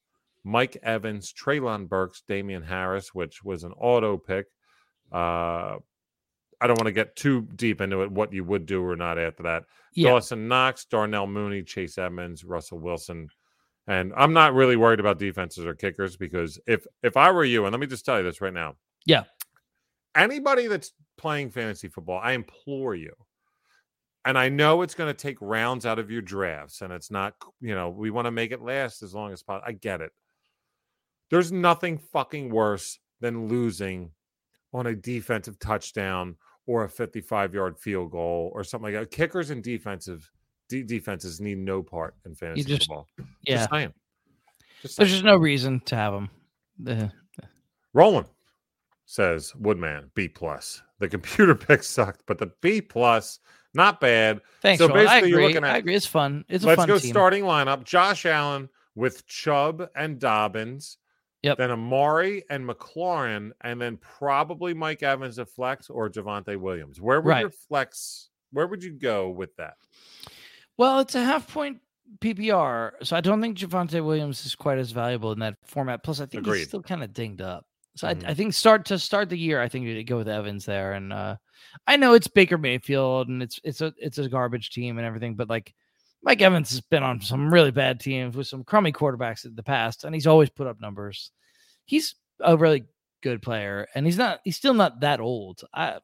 Mike Evans, Treylon Burks, Damian Harris, which was an auto pick. Uh, I don't want to get too deep into it, what you would do or not after that. Yeah. Dawson Knox, Darnell Mooney, Chase Edmonds, Russell Wilson. And I'm not really worried about defenses or kickers, because if if I were you, and let me just tell you this right now. Yeah. Anybody that's playing fantasy football, I implore you. And I know it's going to take rounds out of your drafts, and it's not, you know, we want to make it last as long as possible. I get it. There's nothing fucking worse than losing on a defensive touchdown or a fifty-five-yard field goal or something like that. Kickers and defensive de- defenses need no part in fantasy just, football. Yeah. Just saying. Just saying. There's just no reason to have them. Uh-huh. Roland says, Woodman, B+. The computer pick sucked, but the B+... Not bad. Thanks, so basically, I agree. You're looking at, I agree. It's fun. It's a fun team. Let's go starting lineup. Josh Allen with Chubb and Dobbins. Yep. Then Amari and McLaurin, and then probably Mike Evans at flex or Javonte Williams. Where would right. your flex? Where would you go with that? Well, it's a half point P P R, so I don't think Javonte Williams is quite as valuable in that format. Plus, I think Agreed. he's still kind of dinged up. So mm-hmm. I, I think start to start the year, I think you go with Evans there, and uh, I know it's Baker Mayfield and it's it's a it's a garbage team and everything, but like Mike Evans has been on some really bad teams with some crummy quarterbacks in the past, and he's always put up numbers. He's a really good player, and he's not he's still not that old. I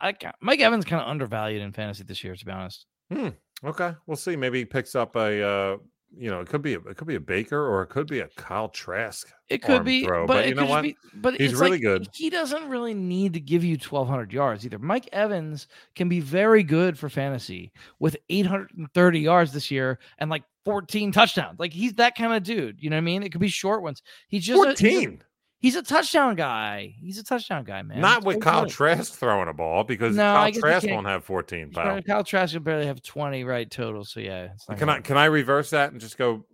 I Mike Evans kind of undervalued in fantasy this year, to be honest. Hmm. Okay, we'll see. Maybe he picks up a. Uh... You know, it could be a, it could be a Baker, or it could be a Kyle Trask. It could be, throw. But, but you know what? Be, but he's really like, good. He doesn't really need to give you twelve hundred yards either. Mike Evans can be very good for fantasy with eight hundred thirty yards this year and like fourteen touchdowns. Like he's that kind of dude. You know what I mean? It could be short ones. He's just fourteen. A, he's, a, He's a touchdown guy. He's a touchdown guy, man. Not with Kyle Trask throwing a ball, because no, Kyle Trask won't have fourteen pounds. Kyle Trask will barely have twenty right total. So yeah. Can I can I reverse that and just go?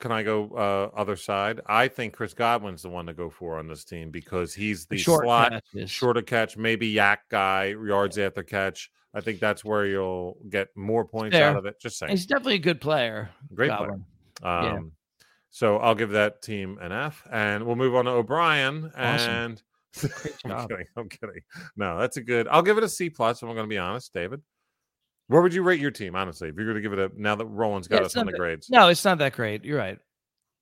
Can I go uh, other side? I think Chris Godwin's the one to go for on this team because he's the short slot, catches. shorter catch, maybe yak guy, yards yeah. after catch. I think that's where you'll get more points Fair. out of it. Just saying, he's definitely a good player. Great Godwin. player. Um, yeah. So I'll give that team an F, and we'll move on to O'Brien. And awesome. I'm kidding. I'm kidding. No, that's a good. I'll give it a C plus. If I'm going to be honest, David. Where would you rate your team, honestly? If you're going to give it a now that Roland's got yeah, us on the that, grades. No, it's not that great. You're right.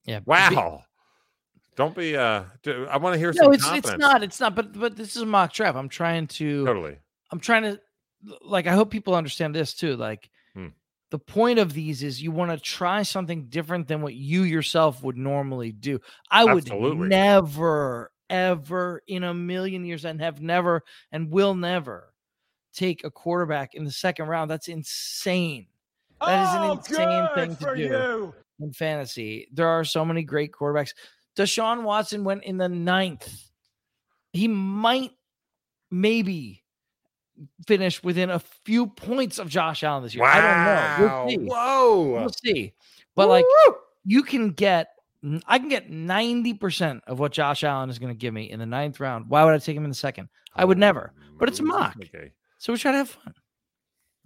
Yeah. Wow. Be, Don't be. Uh, I want to hear no, some. No, it's confidence. it's not. It's not. But but this is a mock draft. I'm trying to totally. I'm trying to like. I hope people understand this too. Like. Hmm. The point of these is you want to try something different than what you yourself would normally do. I would Absolutely. never, ever in a million years and have never and will never take a quarterback in the second round. That's insane. That oh, is an insane thing to do you. in fantasy. There are so many great quarterbacks. Deshaun Watson went in the ninth. He might, maybe, finish within a few points of Josh Allen this year. Wow. I don't know. We'll see. Whoa. We'll see. But Woo. like you can get, I can get ninety percent of what Josh Allen is going to give me in the ninth round. Why would I take him in the second? I would never, but it's a mock. Okay. So we try to have fun.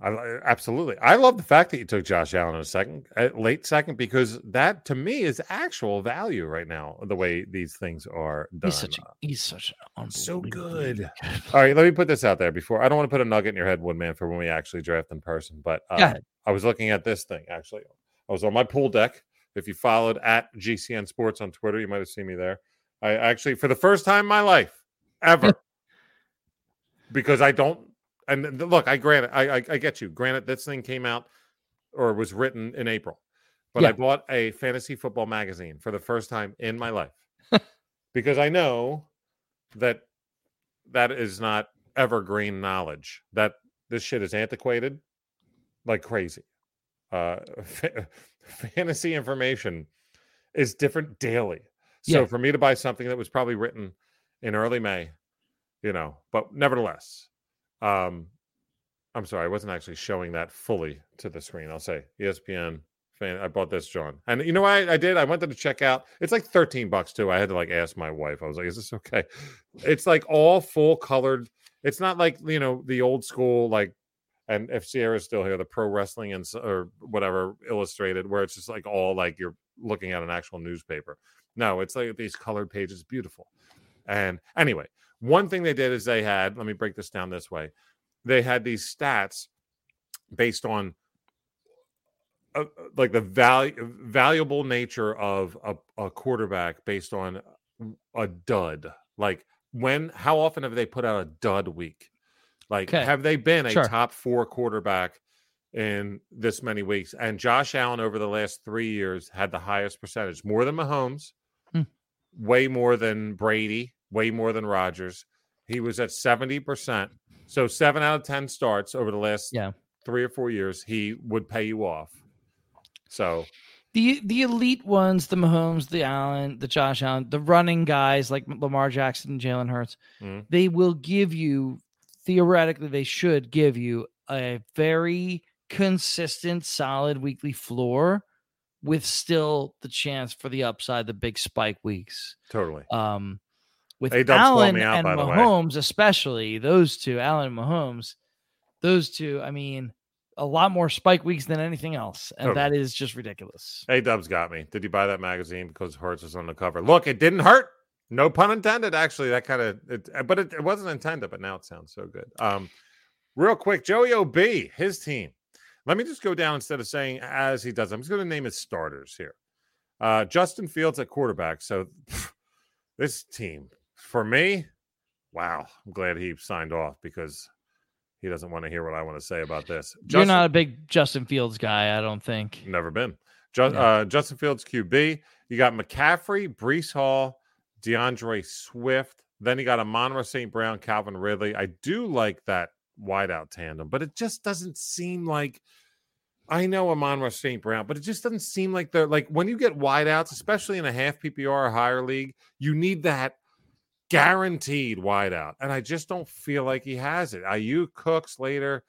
I, absolutely. I love the fact that you took Josh Allen in a second, late second, because that to me is actual value right now, the way these things are done. He's such, a, he's such an so good. All right, let me put this out there before. I don't want to put a nugget in your head, Woodman, for when we actually draft in person, but uh, I was looking at this thing, actually. I was on my pool deck. If you followed at G C N Sports on Twitter, you might have seen me there. I actually, for the first time in my life, ever, because I don't, And look, I grant I, I I get you. Granted, this thing came out or was written in April, but yeah. I bought a fantasy football magazine for the first time in my life because I know that that is not evergreen knowledge. That this shit is antiquated like crazy. Uh, fa- fantasy information is different daily. So yeah. for me to buy something that was probably written in early May, you know, but nevertheless. Um, I'm sorry, I wasn't actually showing that fully to the screen. I'll say E S P N fan. I bought this, John, and you know what I, I did? I went there to check out. It's like thirteen bucks too. I had to like ask my wife. I was like, "Is this okay?" It's like all full colored. It's not like you know the old school like, and if Sierra's still here, the pro wrestling and or whatever illustrated, where it's just like all like you're looking at an actual newspaper. No, it's like these colored pages, beautiful. And anyway. One thing they did is they had, let me break this down this way. They had these stats based on uh, like the value, valuable nature of a, a quarterback based on a dud. Like when, how often have they put out a dud week? Like okay. have they been a sure. top four quarterback in this many weeks? And Josh Allen over the last three years had the highest percentage, more than Mahomes, hmm. way more than Brady. Way more than Rodgers. He was at seventy percent. So seven out of ten starts over the last yeah. three or four years, he would pay you off. So the the elite ones, the Mahomes, the Allen, the Josh Allen, the running guys like Lamar Jackson, Jalen Hurts, mm-hmm. they will give you, theoretically, they should give you a very consistent, solid weekly floor with still the chance for the upside, the big spike weeks. Totally. Um, With Allen and Mahomes, especially those two, Allen and Mahomes, those two, I mean, a lot more spike weeks than anything else. And that is just ridiculous. A-Dub's got me. Did you buy that magazine because Hurts was on the cover? Look, it didn't hurt. No pun intended, actually. That kind of, but it, it wasn't intended, but now it sounds so good. Um, real quick, Joey O B, his team. Let me just go down instead of saying as he does. I'm just going to name his starters here. Uh, Justin Fields at quarterback. So pff, this team. For me, wow, I'm glad he signed off because he doesn't want to hear what I want to say about this. Justin, You're not a big Justin Fields guy, I don't think. Never been. Just, no. uh, Justin Fields, Q B. You got McCaffrey, Breece Hall, DeAndre Swift. Then you got Amon-Ra Saint Brown, Calvin Ridley. I do like that wideout tandem, but it just doesn't seem like I know Amon-Ra Saint Brown, but it just doesn't seem like they're like when you get wideouts, especially in a half P P R or higher league, you need that guaranteed wideout, and I just don't feel like he has it. Ayuk, Cooks, later,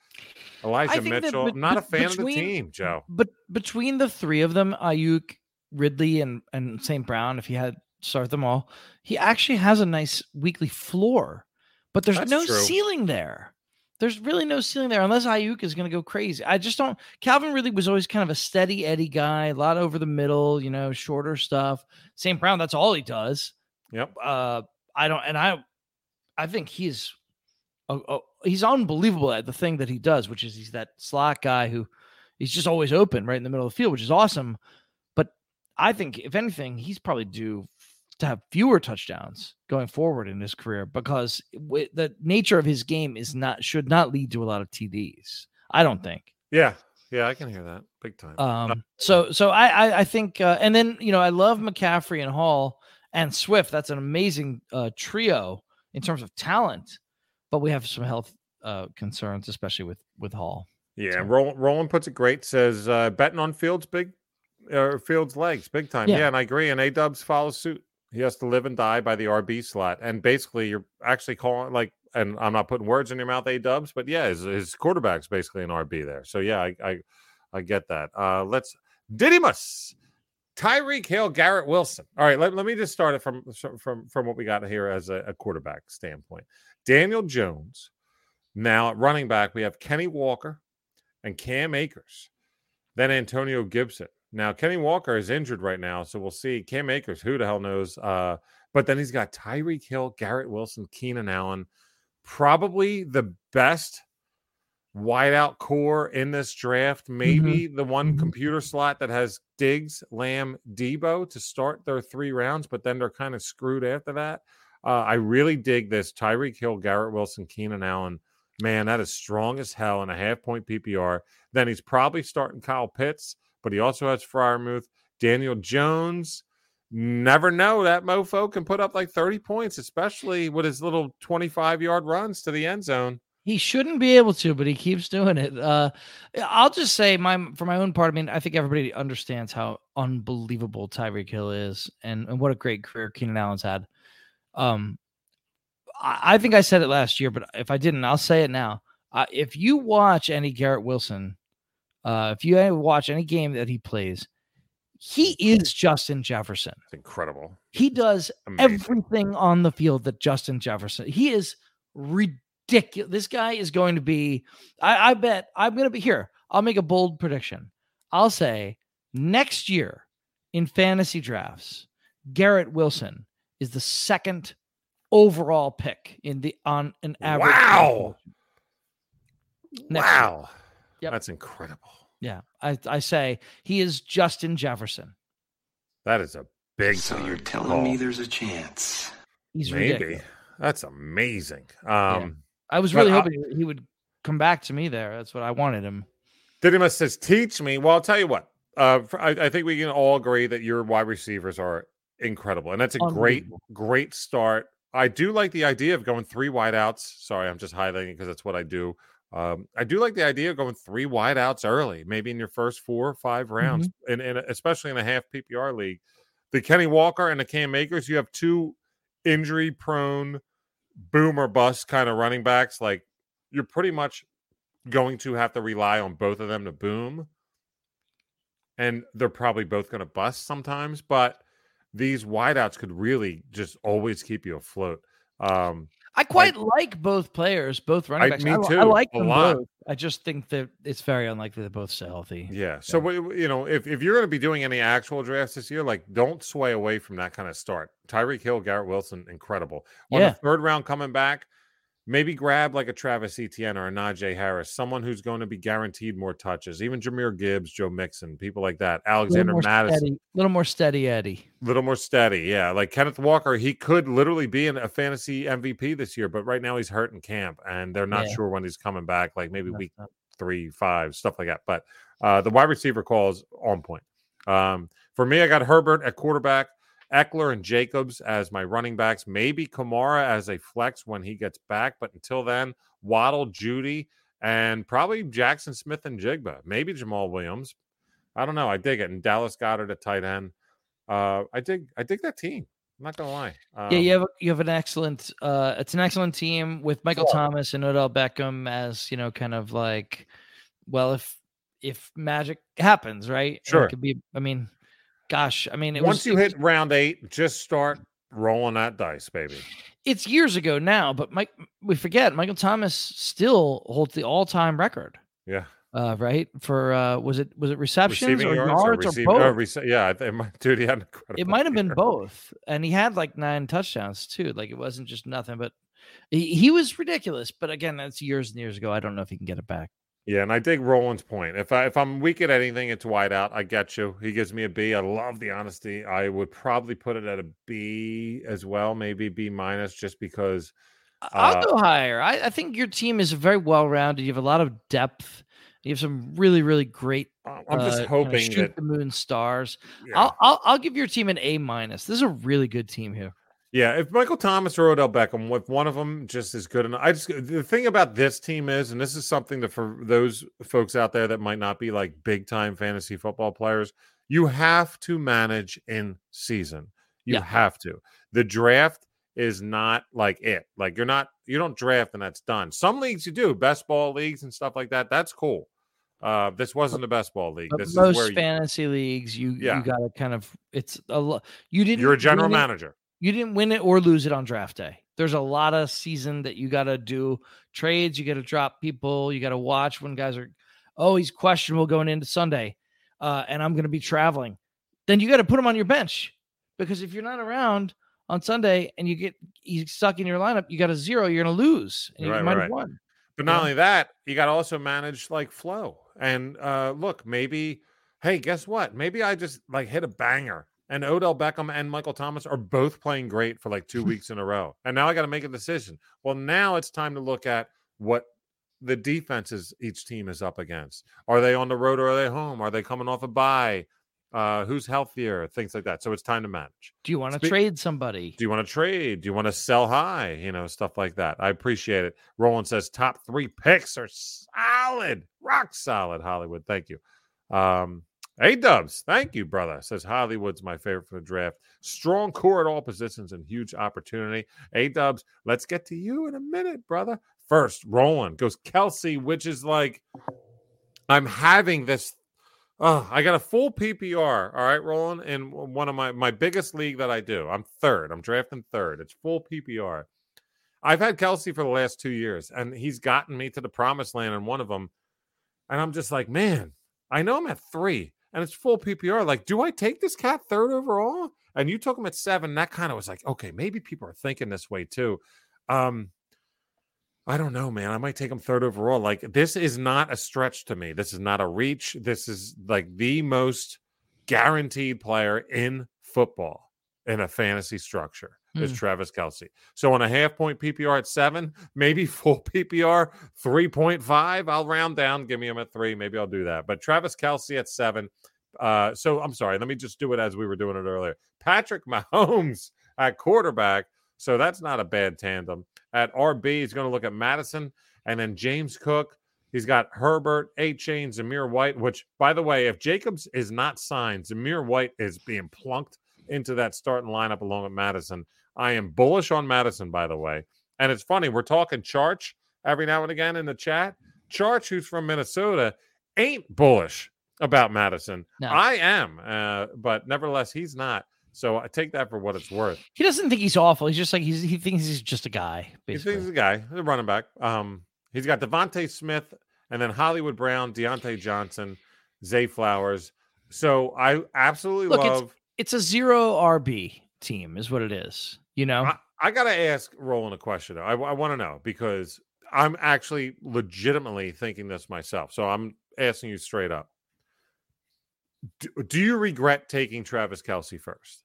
Elijah Mitchell. That, but, not a fan between, of the team, Joe. But between the three of them, Ayuk, Ridley, and and Saint Brown, if he had start them all, he actually has a nice weekly floor. But there's That's no true. ceiling there. There's really no ceiling there unless Ayuk is going to go crazy. I just don't. Calvin Ridley was always kind of a steady Eddie guy, a lot over the middle, you know, shorter stuff. Saint Brown, that's all he does. Yep. Uh, I don't, and I, I think he's, oh, oh, he's unbelievable at the thing that he does, which is he's that slot guy who, he's just always open right in the middle of the field, which is awesome. But I think if anything, he's probably due to have fewer touchdowns going forward in his career because w- the nature of his game is not should not lead to a lot of T Ds. I don't think. Yeah, yeah, I can hear that big time. Um, so, so I, I, I think, uh, and then you know, I love McCaffrey and Hall and Swift. That's an amazing uh, trio in terms of talent, but we have some health uh, concerns, especially with with Hall. Yeah, so. Roland, Roland puts it great. Says uh, betting on Fields big, or uh, Fields legs big time. Yeah. yeah, and I agree. And A-Dubs follows suit. He has to live and die by the R B slot. And basically, you're actually calling, like, and I'm not putting words in your mouth, A-Dubs, but yeah, his, his quarterback's basically an R B there. So, yeah, I I, I get that. Uh, let's, Didymus, Tyreek Hill, Garrett Wilson. All right, let, let me just start it from, from, from what we got here as a, a quarterback standpoint. Daniel Jones. Now, at running back, we have Kenny Walker and Cam Akers. Then Antonio Gibson. Now, Kenny Walker is injured right now, so we'll see. Cam Akers, who the hell knows? Uh, but then he's got Tyreek Hill, Garrett Wilson, Keenan Allen. Probably the best wideout core in this draft. Maybe mm-hmm. the one computer slot that has Diggs, Lamb, Debo to start their three rounds, but then they're kind of screwed after that. Uh, I really dig this. Tyreek Hill, Garrett Wilson, Keenan Allen. Man, that is strong as hell in a half-point P P R. Then he's probably starting Kyle Pitts. But he also has Freiermuth, Daniel Jones. Never know, that mofo can put up like thirty points, especially with his little twenty-five-yard runs to the end zone. He shouldn't be able to, but he keeps doing it. Uh, I'll just say, my for my own part, I mean, I think everybody understands how unbelievable Tyreek Hill is and, and what a great career Keenan Allen's had. Um, I, I think I said it last year, but if I didn't, I'll say it now. Uh, if you watch any Garrett Wilson, Uh, if you watch any game that he plays, he is Justin Jefferson. It's incredible. He does Amazing. everything on the field that Justin Jefferson. He is ridiculous. This guy is going to be, I, I bet I'm going to be here. I'll make a bold prediction. I'll say next year in fantasy drafts, Garrett Wilson is the second overall pick in the, on an average. Wow. Wow. Year. Yep. That's incredible. Yeah, I, I say he is Justin Jefferson. That is a big so time. So you're telling oh. me there's a chance. He's Maybe. ridiculous. That's amazing. Um, yeah. I was really hoping I, he would come back to me there. That's what I wanted him. Didymus says, teach me. Well, I'll tell you what. Uh, I, I think we can all agree that your wide receivers are incredible. And that's a great, great start. I do like the idea of going three wideouts. Sorry, I'm just highlighting because that's what I do. Um, I do like the idea of going three wideouts early, maybe in your first four or five rounds, mm-hmm. and, and especially in a half P P R league. The Kenny Walker and the Cam Akers, you have two injury-prone, boom or bust kind of running backs. Like, you're pretty much going to have to rely on both of them to boom, and they're probably both going to bust sometimes. But these wideouts could really just always keep you afloat. Um, I quite like, like both players, both running backs. I, me too, I, I like them both. I just think that it's very unlikely they both stay healthy. Yeah. So, so you know, if, if you're going to be doing any actual drafts this year, like don't sway away from that kind of start. Tyreek Hill, Garrett Wilson, incredible. On yeah. the third round coming back, maybe grab like a Travis Etienne or a Najee Harris, someone who's going to be guaranteed more touches. Even Jahmyr Gibbs, Joe Mixon, people like that. Alexander Madison. A little more steady, Eddie. A little more steady, yeah. Like Kenneth Walker, he could literally be in a fantasy M V P this year, but right now he's hurt in camp, and they're not yeah. sure when he's coming back, like maybe week three, five, stuff like that. But uh, the wide receiver call is on point. Um, for me, I got Herbert at quarterback. Eckler and Jacobs as my running backs, maybe Kamara as a flex when he gets back. But until then, Waddle, Judy, and probably Jackson Smith and Jigba, maybe Jamal Williams. I don't know. I dig it. And Dallas Goedert at tight end. Uh, I dig. I dig that team. I'm not gonna lie. Um, yeah, you have you have an excellent. Uh, it's an excellent team with Michael yeah. Thomas and Odell Beckham as, you know, kind of like, well, if if magic happens, right? Sure. And it could be. I mean, gosh. I mean, it once was, you it, hit round eight, just start rolling that dice, baby. It's years ago now, but Mike, we forget Michael Thomas still holds the all-time record. Yeah. Uh, right for uh, was it was it receptions receiving or yards, yards or, receive, or both? Or rece- yeah, it might, dude, he had it might have been both, and he had like nine touchdowns too. Like it wasn't just nothing, but he, he was ridiculous. But again, that's years and years ago. I don't know if he can get it back. Yeah, and I dig Roland's point. If I if I'm weak at anything, it's wide out. I get you. He gives me a B. I love the honesty. I would probably put it at a B as well, maybe B minus, just because. Uh, I'll go higher. I, I think your team is very well rounded. You have a lot of depth. You have some really, really great. I'm just uh, hoping you know, shoot that, the moon stars. Yeah. I'll, I'll, I'll give your team an A minus. This is a really good team here. Yeah, if Michael Thomas or Odell Beckham, if one of them just is good enough, I just the thing about this team is, and this is something that for those folks out there that might not be like big time fantasy football players, you have to manage in season. You yeah. have to. The draft is not like it. Like you're not. You don't draft and that's done. Some leagues you do, best ball leagues and stuff like that. That's cool. Uh, this wasn't a best ball league. This most is where fantasy you, leagues, you yeah. you got to kind of it's a lot. You didn't. You're a general manager. It, you didn't win it or lose it on draft day. There's a lot of season that you got to do trades. You got to drop people. You got to watch when guys are, oh, he's questionable going into Sunday, uh, and I'm going to be traveling. Then you got to put him on your bench because if you're not around on Sunday, and you get he's stuck in your lineup, you got a zero, you're going to lose. And right, you might right, have won. But not yeah. only that, you got to also manage like flow. And uh, look, maybe, hey, guess what? Maybe I just like hit a banger and Odell Beckham and Michael Thomas are both playing great for like two weeks in a row. And now I got to make a decision. Well, now it's time to look at what the defenses each team is up against. Are they on the road or are they home? Are they coming off a bye? Uh, who's healthier, things like that. So it's time to manage. Do you want to Spe- trade somebody? Do you want to trade? Do you want to sell high? You know, stuff like that. I appreciate it. Roland says top three picks are solid, rock solid. Hollywood, thank you. Um, A Dubs, thank you, brother. Says Hollywood's my favorite for the draft. Strong core at all positions and huge opportunity. A Dubs, let's get to you in a minute, brother. First, Roland goes Kelsey, which is like I'm having this. Oh, I got a full P P R, all right, Roland, in one of my, my biggest league that I do. I'm third. I'm drafting third. It's full P P R. I've had Kelsey for the last two years, and he's gotten me to the promised land in one of them. And I'm just like, man, I know I'm at three, and it's full P P R. Like, do I take this cat third overall? And you took him at seven. That kind of was like, okay, maybe people are thinking this way too. Um, I don't know, man. I might take him third overall. Like, this is not a stretch to me. This is not a reach. This is like the most guaranteed player in football in a fantasy structure mm. is Travis Kelce. So on a half point P P R at seven, maybe full P P R, three point five. I'll round down. Give me him at three. Maybe I'll do that. But Travis Kelce at seven. Uh, so I'm sorry. Let me just do it as we were doing it earlier. Patrick Mahomes at quarterback. So that's not a bad tandem. At R B, he's going to look at Madison and then James Cook. He's got Herbert, A-Chain, Zamir White, which, by the way, if Jacobs is not signed, Zamir White is being plunked into that starting lineup along with Madison. I am bullish on Madison, by the way. And it's funny, we're talking Charch every now and again in the chat. Charch, who's from Minnesota, ain't bullish about Madison. No. I am, uh, but nevertheless, he's not. So I take that for what it's worth. He doesn't think he's awful. He's just like he's, he thinks he's just a guy. Basically. He thinks he's a guy, the running back. Um, he's got Devontae Smith and then Hollywood Brown, Deontay Johnson, Zay Flowers. So I absolutely Look, love. It's, it's a zero R B team, is what it is. You know, I, I gotta ask Roland a question. I, I want to know because I'm actually legitimately thinking this myself. So I'm asking you straight up. Do, do you regret taking Travis Kelce first?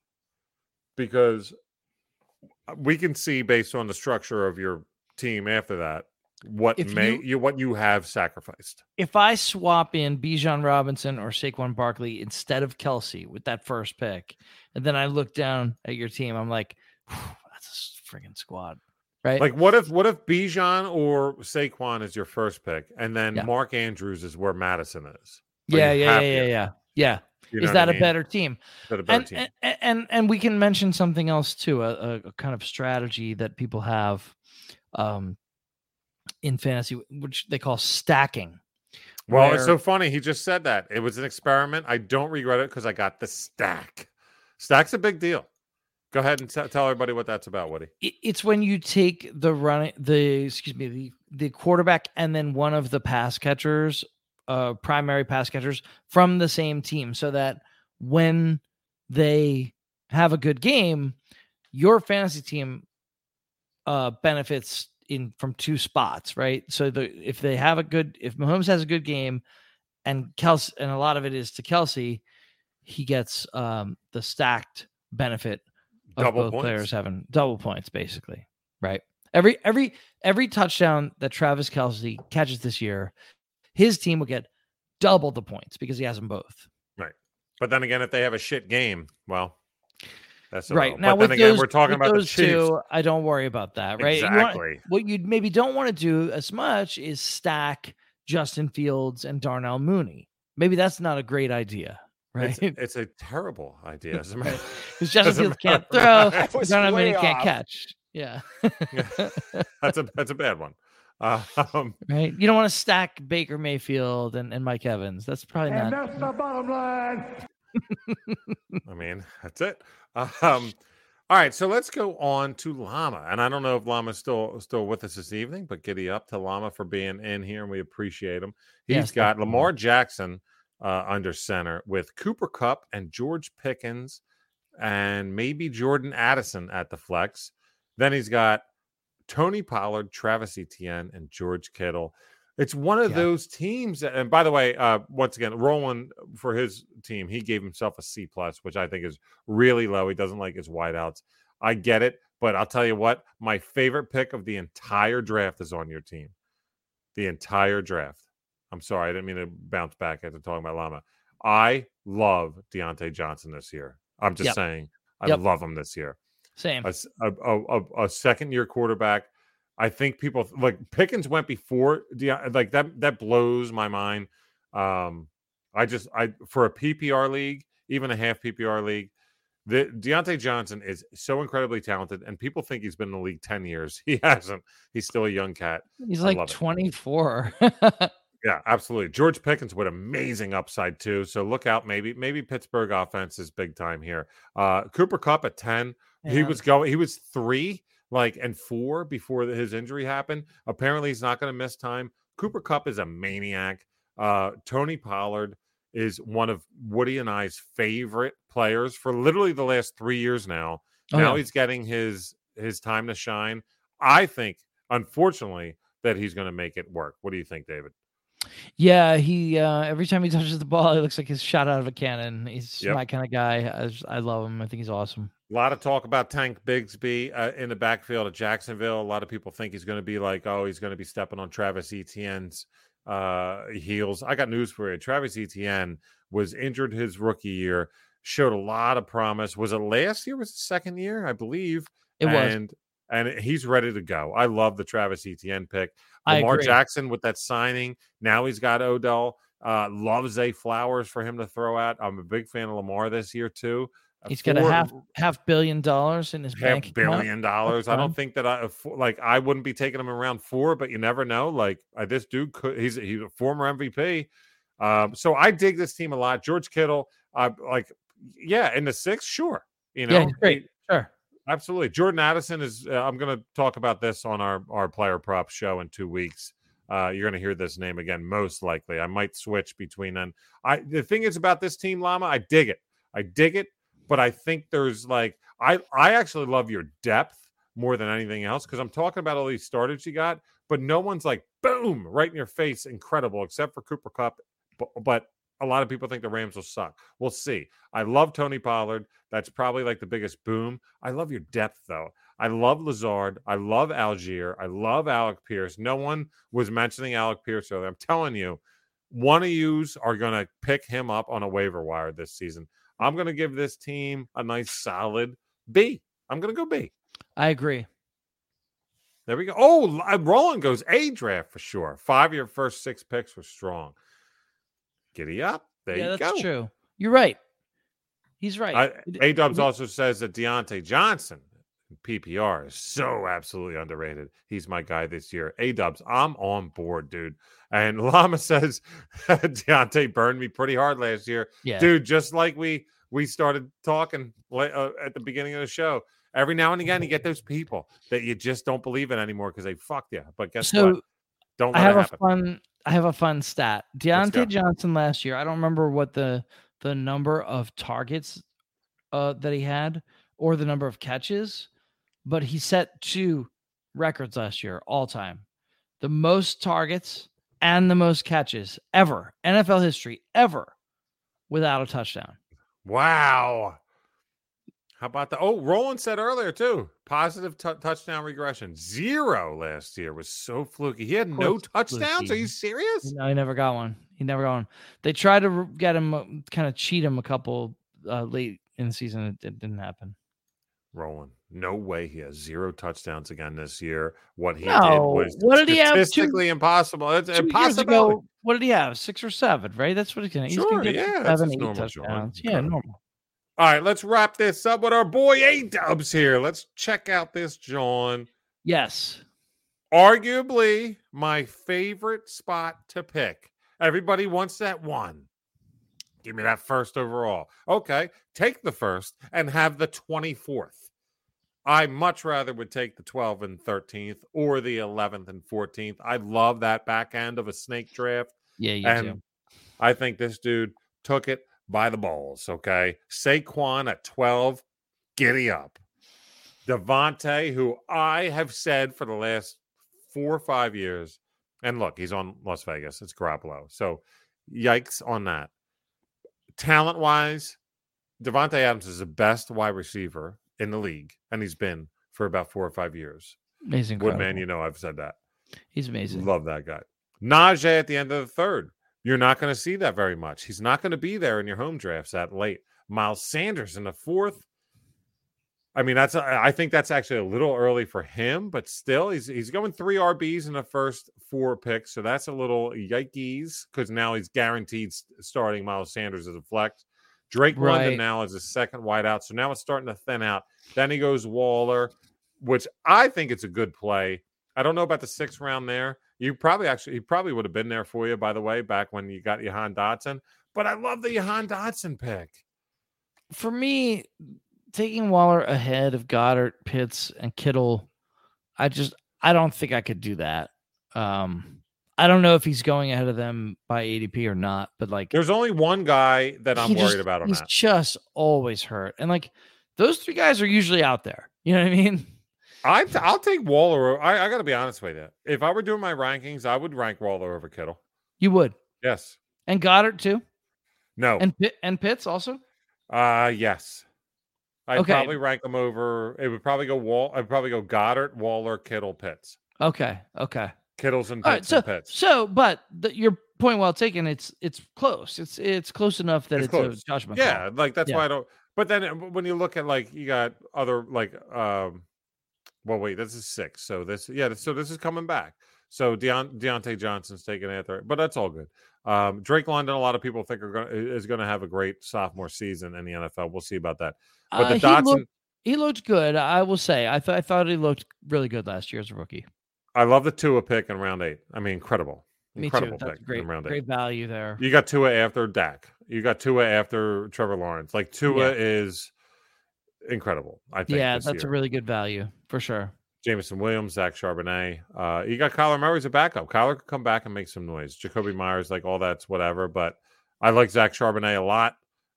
Because we can see based on the structure of your team after that, what if may you, you what you have sacrificed. If I swap in Bijan Robinson or Saquon Barkley instead of Kelce with that first pick, and then I look down at your team, I'm like, that's a friggin' squad. right? Like, what if what if Bijan or Saquon is your first pick, and then yeah. Mark Andrews is where Madison is? Yeah, yeah, yeah, yeah, yeah, yeah. You know is that I mean? a better team? Is that a better and, team? And, and and we can mention something else too, a, a kind of strategy that people have um, in fantasy, which they call stacking. Well, where... it's so funny. He just said that. It was an experiment. I don't regret it because I got the stack. Stack's a big deal. Go ahead and t- tell everybody what that's about, Woody. It's when you take the run, the excuse me, the, the quarterback and then one of the pass catchers, uh, primary pass catchers from the same team, so that when they have a good game, your fantasy team uh, benefits in from two spots, right? So the if they have a good, if Mahomes has a good game, and Kelsey, and a lot of it is to Kelsey, he gets um, the stacked benefit of double both points. Players having double points, basically, right? Every every every touchdown that Travis Kelsey catches this year, his team will get double the points because he has them both. Right, but then again, if they have a shit game, well. That's right little. Now, but with then again, those, we're talking about those the two, I don't worry about that, right? Exactly. You want, what you maybe don't want to do as much is stack Justin Fields and Darnell Mooney. Maybe that's not a great idea, right? It's, it's a terrible idea. Because Justin Fields can't throw, Darnell Mooney can't catch. Yeah, yeah. that's a that's a bad one. Um, right? You don't want to stack Baker Mayfield and, and Mike Evans. That's probably and not. That's the bottom line. I mean, that's it. Um, all right, so let's go on to Llama. And I don't know if Llama's still still with us this evening, but giddy up to Llama for being in here, and we appreciate him. He's yes, got definitely. Lamar Jackson uh, under center with Cooper Kupp and George Pickens and maybe Jordan Addison at the flex. Then he's got Tony Pollard, Travis Etienne, and George Kittle. It's one of yeah. those teams. That, and by the way, uh, once again, Roland, for his team, he gave himself a C plus, which I think is really low. He doesn't like his wideouts. I get it. But I'll tell you what, my favorite pick of the entire draft is on your team. The entire draft. I'm sorry. I didn't mean to bounce back after talking about Llama. I love Deontay Johnson this year. I'm just yep. saying. I yep. love him this year. Same. A, a, a, a second-year quarterback. I think people like Pickens went before like that. That blows my mind. Um, I just I for a P P R league, even a half P P R league, the Deontay Johnson is so incredibly talented, and people think he's been in the league ten years. He hasn't. He's still a young cat. He's I like twenty-four. Yeah, absolutely. George Pickens with amazing upside too. So look out. Maybe maybe Pittsburgh offense is big time here. Uh, Cooper Kupp at ten. Yeah. He was going. He was three. Like and four before the, his injury happened. Apparently, he's not going to miss time. Cooper Kupp is a maniac. Uh, Tony Pollard is one of Woody and I's favorite players for literally the last three years now. Oh, now yeah. he's getting his his time to shine. I think, unfortunately, that he's going to make it work. What do you think, David? Yeah, he uh, every time he touches the ball, it looks like he's shot out of a cannon. He's yep. my kind of guy. I, just, I love him. I think he's awesome. A lot of talk about Tank Bigsby uh, in the backfield at Jacksonville. A lot of people think he's going to be like, oh, he's going to be stepping on Travis Etienne's uh, heels. I got news for you. Travis Etienne was injured his rookie year, showed a lot of promise. Was it last year? Was it second year? I believe. It was. And, and he's ready to go. I love the Travis Etienne pick. Lamar Jackson with that signing. Now he's got Odell. Uh, love Zay Flowers for him to throw at. I'm a big fan of Lamar this year, too. He's got a half half billion dollars in his bank account. Half billion dollars. I don't think that I like. I wouldn't be taking him around four, but you never know. Like uh, this dude, could, he's he's a former M V P. Um, so I dig this team a lot. George Kittle, uh, like yeah, in the sixth, sure. You know, yeah, great, sure, absolutely. Jordan Addison is. Uh, I'm going to talk about this on our our player prop show in two weeks. Uh, you're going to hear this name again, most likely. I might switch between them. I the thing is about this team, Llama. I dig it. I dig it. But I think there's like I, I actually love your depth more than anything else because I'm talking about all these starters you got, but no one's like boom right in your face, incredible, except for Cooper Kupp. But, but a lot of people think the Rams will suck. We'll see. I love Tony Pollard. That's probably like the biggest boom. I love your depth though. I love Lazard. I love Algier. I love Alec Pierce. No one was mentioning Alec Pierce earlier. I'm telling you, one of yous are gonna pick him up on a waiver wire this season. I'm going to give this team a nice solid B. I'm going to go B. I agree. There we go. Oh, Roland goes a draft for sure. Five of your first six picks were strong. Giddy up. There yeah, you that's go. That's true. You're right. He's right. Uh, A-Dubs also says that Deontay Johnson, P P R, is so absolutely underrated. He's my guy this year. A-Dubs, I'm on board, dude. And Llama says Deontay burned me pretty hard last year. Yeah. Dude, just like we we started talking uh, at the beginning of the show, every now and again you get those people that you just don't believe in anymore because they fucked you. But guess so what? Don't let I have it happen. A fun, I have a fun stat. Deontay Johnson last year, I don't remember what the – the number of targets uh, that he had or the number of catches, but he set two records last year, all time. The most targets and the most catches ever, N F L history, ever, without a touchdown. Wow. How about that? Oh, Roland said earlier, too, positive t- touchdown regression. Zero last year was so fluky. He had no touchdowns? Fluky. Are you serious? No, he never got one. He never got one. They tried to get him, kind of cheat him a couple uh, late in the season. It, it didn't happen. Roland, no way he has zero touchdowns again this year. What he no. did was what did statistically he have two, impossible. It's impossible. What did he have? Six or seven, right? That's what he's going to sure, get. Yeah, seven, eight normal, touchdowns. John. Yeah, normal. All right, let's wrap this up with our boy A-Dubs here. Let's check out this, John. Yes. Arguably my favorite spot to pick. Everybody wants that one. Give me that first overall. Okay, take the first and have the twenty-fourth. I much rather would take the twelfth and thirteenth or the eleventh and fourteenth. I love that back end of a snake draft. Yeah, you and too. I think this dude took it by the balls, okay? Saquon at twelve, giddy up. Devontae, who I have said for the last four or five years, and look, he's on Las Vegas. It's Garoppolo. So, yikes on that. Talent-wise, Devontae Adams is the best wide receiver in the league, and he's been for about four or five years. Amazing. Woodman, you know I've said that. He's amazing. Love that guy. Najee at the end of the third. You're not going to see that very much. He's not going to be there in your home drafts that late. Miles Sanders in the fourth. I mean, that's. A, I think that's actually a little early for him, but still, he's he's going three R Bs in the first four picks, so that's a little yikes because now he's guaranteed starting Miles Sanders as a flex. Drake right. London now is his second wideout, so now it's starting to thin out. Then he goes Waller, which I think it's a good play. I don't know about the sixth round there. You probably actually, he probably would have been there for you, by the way, back when you got Jahan Dotson. But I love the Jahan Dotson pick. For me, taking Waller ahead of Goddard, Pitts, and Kittle, I just, I don't think I could do that. Um, I don't know if he's going ahead of them by A D P or not, but like, there's only one guy that I'm worried just, about on he's that. He's just always hurt. And like, those three guys are usually out there. You know what I mean? I t- I'll take Waller. I, I got to be honest with you. If I were doing my rankings, I would rank Waller over Kittle. You would? Yes. And Goddard too? No. And Pitt, and Pitts also? Uh yes. I'd okay. probably rank them over. It would probably go Wall. I'd probably go Goddard, Waller, Kittle, Pitts. Okay. Okay. Kittle's and Pitts. Right, so, and Pitts. So, but the, your point well taken. It's it's close. It's it's close enough that it's, it's close. A Josh McCown. Yeah, like that's yeah. why I don't. But then when you look at like you got other like. um Well, wait, this is six. So this, yeah, so this is coming back. So Deont- Deontay Johnson's taking after it, but that's all good. Um, Drake London, a lot of people think are gonna, is going to have a great sophomore season in the N F L. We'll see about that. But the uh, Dotson, he looked, he looked good. I will say, I thought I thought he looked really good last year as a rookie. I love the Tua pick in round eight. I mean, incredible, Me incredible too. That's pick great, in round eight. Great value there. You got Tua after Dak. You got Tua after Trevor Lawrence. Like Tua yeah. is. Incredible, I think. Yeah, that's year. a really good value for sure. Jameson Williams, Zach Charbonnet. Uh, you got Kyler Murray as a backup. Kyler could come back and make some noise. Jacoby Myers, like all that's whatever. But I like Zach Charbonnet a lot,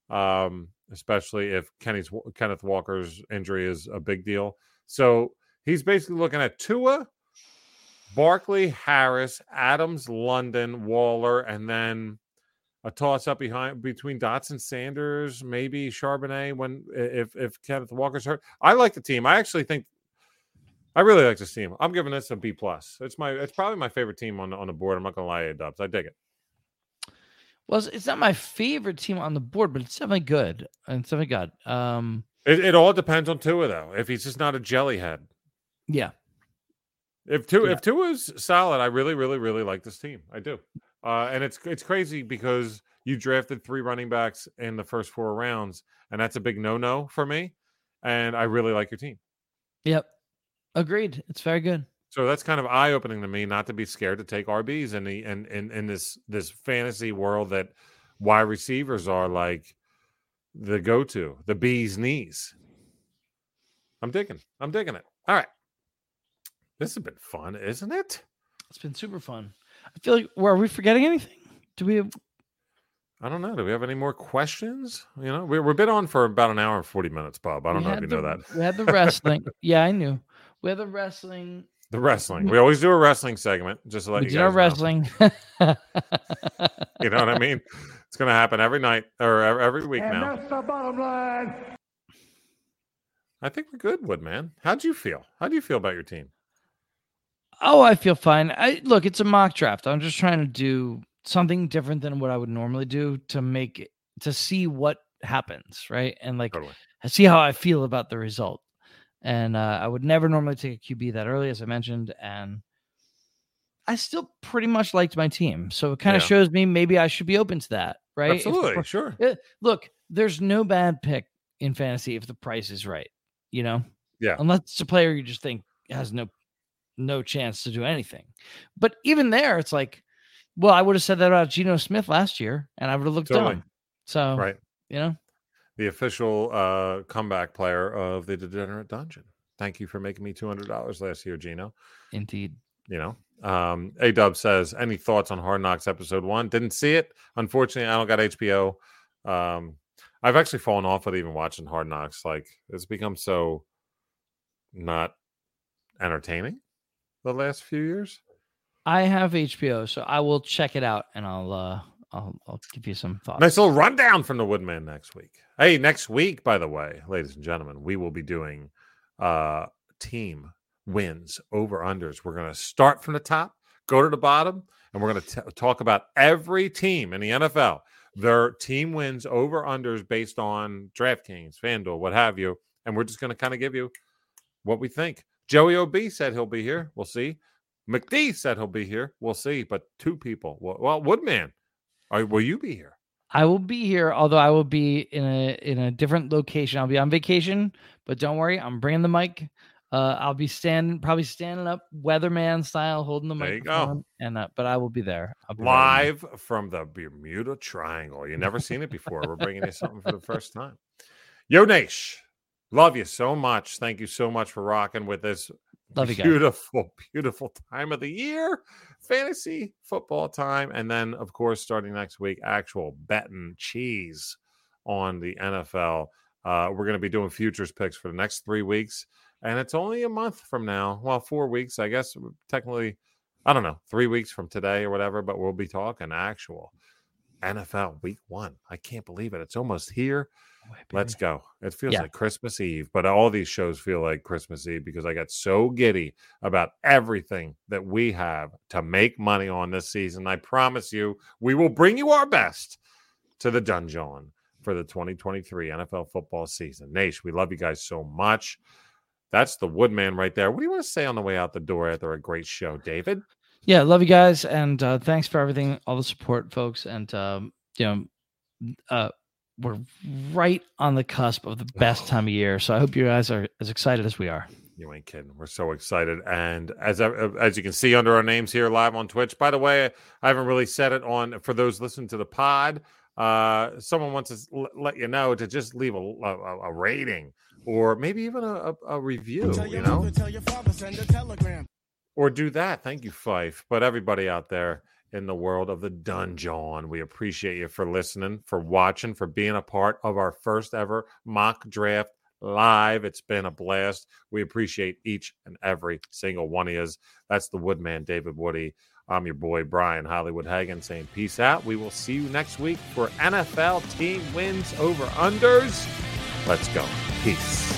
um, especially if Kenny's Kenneth Walker's injury is a big deal. So he's basically looking at Tua, Barkley, Harris, Adams, London, Waller, and then. A toss-up behind between Dotson, Sanders, maybe Charbonnet when if if Kenneth Walker's hurt. I like the team. I actually think I really like this team. I'm giving this a B plus. It's my it's probably my favorite team on on the board. I'm not gonna lie, A-Dubs. I dig it. Well, it's not my favorite team on the board, but it's definitely good. And definitely good. Um, it, it all depends on Tua though. If he's just not a jellyhead, yeah. If Tua, yeah. if Tua's solid, I really, really, really like this team. I do. Uh, and it's it's crazy because you drafted three running backs in the first four rounds, and that's a big no-no for me. And I really like your team. Yep. Agreed. It's very good. So that's kind of eye-opening to me, not to be scared to take R Bs in the in, in, in this this fantasy world that wide receivers are like the go-to, the bee's knees. I'm digging. I'm digging it. All right. This has been fun, isn't it? It's been super fun. I feel like, were we forgetting anything? Do we have... I don't know. Do we have any more questions? You know, we, we've been on for about an hour and forty minutes, Bob. I don't know if you know that. We had the wrestling. Yeah, I knew. We had the wrestling. The wrestling. We always do a wrestling segment, just to let you guys know. We did our wrestling. You know what I mean? It's going to happen every night or every week now. And that's the bottom line. I think we're good, Woodman. How'd you feel? How do you feel about your team? Oh, I feel fine. I look, it's a mock draft. I'm just trying to do something different than what I would normally do to make it, to see what happens, right? And like, totally. I see how I feel about the result. And uh, I would never normally take a Q B that early, as I mentioned. And I still pretty much liked my team. So it kind of yeah. shows me maybe I should be open to that, right? Absolutely, if, sure. It, look, there's no bad pick in fantasy if the price is right, you know? Yeah. Unless it's a player you just think has no no chance to do anything. But even there, it's like, well, I would have said that about Geno Smith last year, and I would have looked totally. Dumb. So, right. you know? The official uh, comeback player of the Degenerate Dungeon. Thank you for making me two hundred dollars last year, Gino. Indeed. You know, um, A-Dub says, any thoughts on Hard Knocks episode one? Didn't see it. Unfortunately, I don't got H B O. Um, I've actually fallen off of even watching Hard Knocks. Like, it's become so not entertaining the last few years. I have H B O, so I will check it out, and I'll uh, I'll, I'll give you some thoughts. Nice little rundown from the Woodman next week. Hey, next week, by the way, ladies and gentlemen, we will be doing uh, team wins, over-unders. We're going to start from the top, go to the bottom, and we're going to talk about every team in the N F L. Their team wins, over-unders based on DraftKings, FanDuel, what have you, and we're just going to kind of give you what we think. Joey O B said he'll be here. We'll see. McD said he'll be here. We'll see. But two people. Well, well Woodman, are, will you be here? I will be here, although I will be in a in a different location. I'll be on vacation, but don't worry, I'm bringing the mic. Uh, I'll be standing, probably standing up, weatherman style, holding the there microphone. You go. And uh, but I will be there. Be live there. From the Bermuda Triangle. You've never seen it before. We're bringing you something for the first time. Yo, Naish, love you so much. Thank you so much for rocking with this. Love you, beautiful, guys. Beautiful time of the year, fantasy football time. And then, of course, starting next week, actual betting cheese on the N F L. Uh, we're going to be doing futures picks for the next three weeks. And it's only a month from now. Well, four weeks, I guess, technically, I don't know, three weeks from today or whatever. But we'll be talking actual N F L week one. I can't believe it. It's almost here. Let's go. It feels yeah. like Christmas Eve, but all these shows feel like Christmas Eve because I got so giddy about everything that we have to make money on this season. I promise you, we will bring you our best to the dungeon for the twenty twenty-three N F L football season. Naish, we love you guys so much. That's the Woodman right there. What do you want to say on the way out the door after a great show, David? Yeah, love you guys, and uh, thanks for everything, all the support, folks, and um, you know, uh, we're right on the cusp of the best time of year. So I hope you guys are as excited as we are. You ain't kidding. We're so excited. And as as you can see under our names here live on Twitch, by the way, I haven't really said it on for those listening to the pod. Uh, someone wants to let you know to just leave a, a, a rating or maybe even a, a review, you know, or do that. Thank you, Fife. But everybody out there, in the world of the dungeon, we appreciate you for listening, for watching, for being a part of our first ever mock draft live. It's been a blast. We appreciate each and every single one of you. That's the Woodman, David Woody. I'm your boy, Brian Hollywood Hagen, saying peace out. We will see you next week for N F L team wins over unders. Let's go. Peace.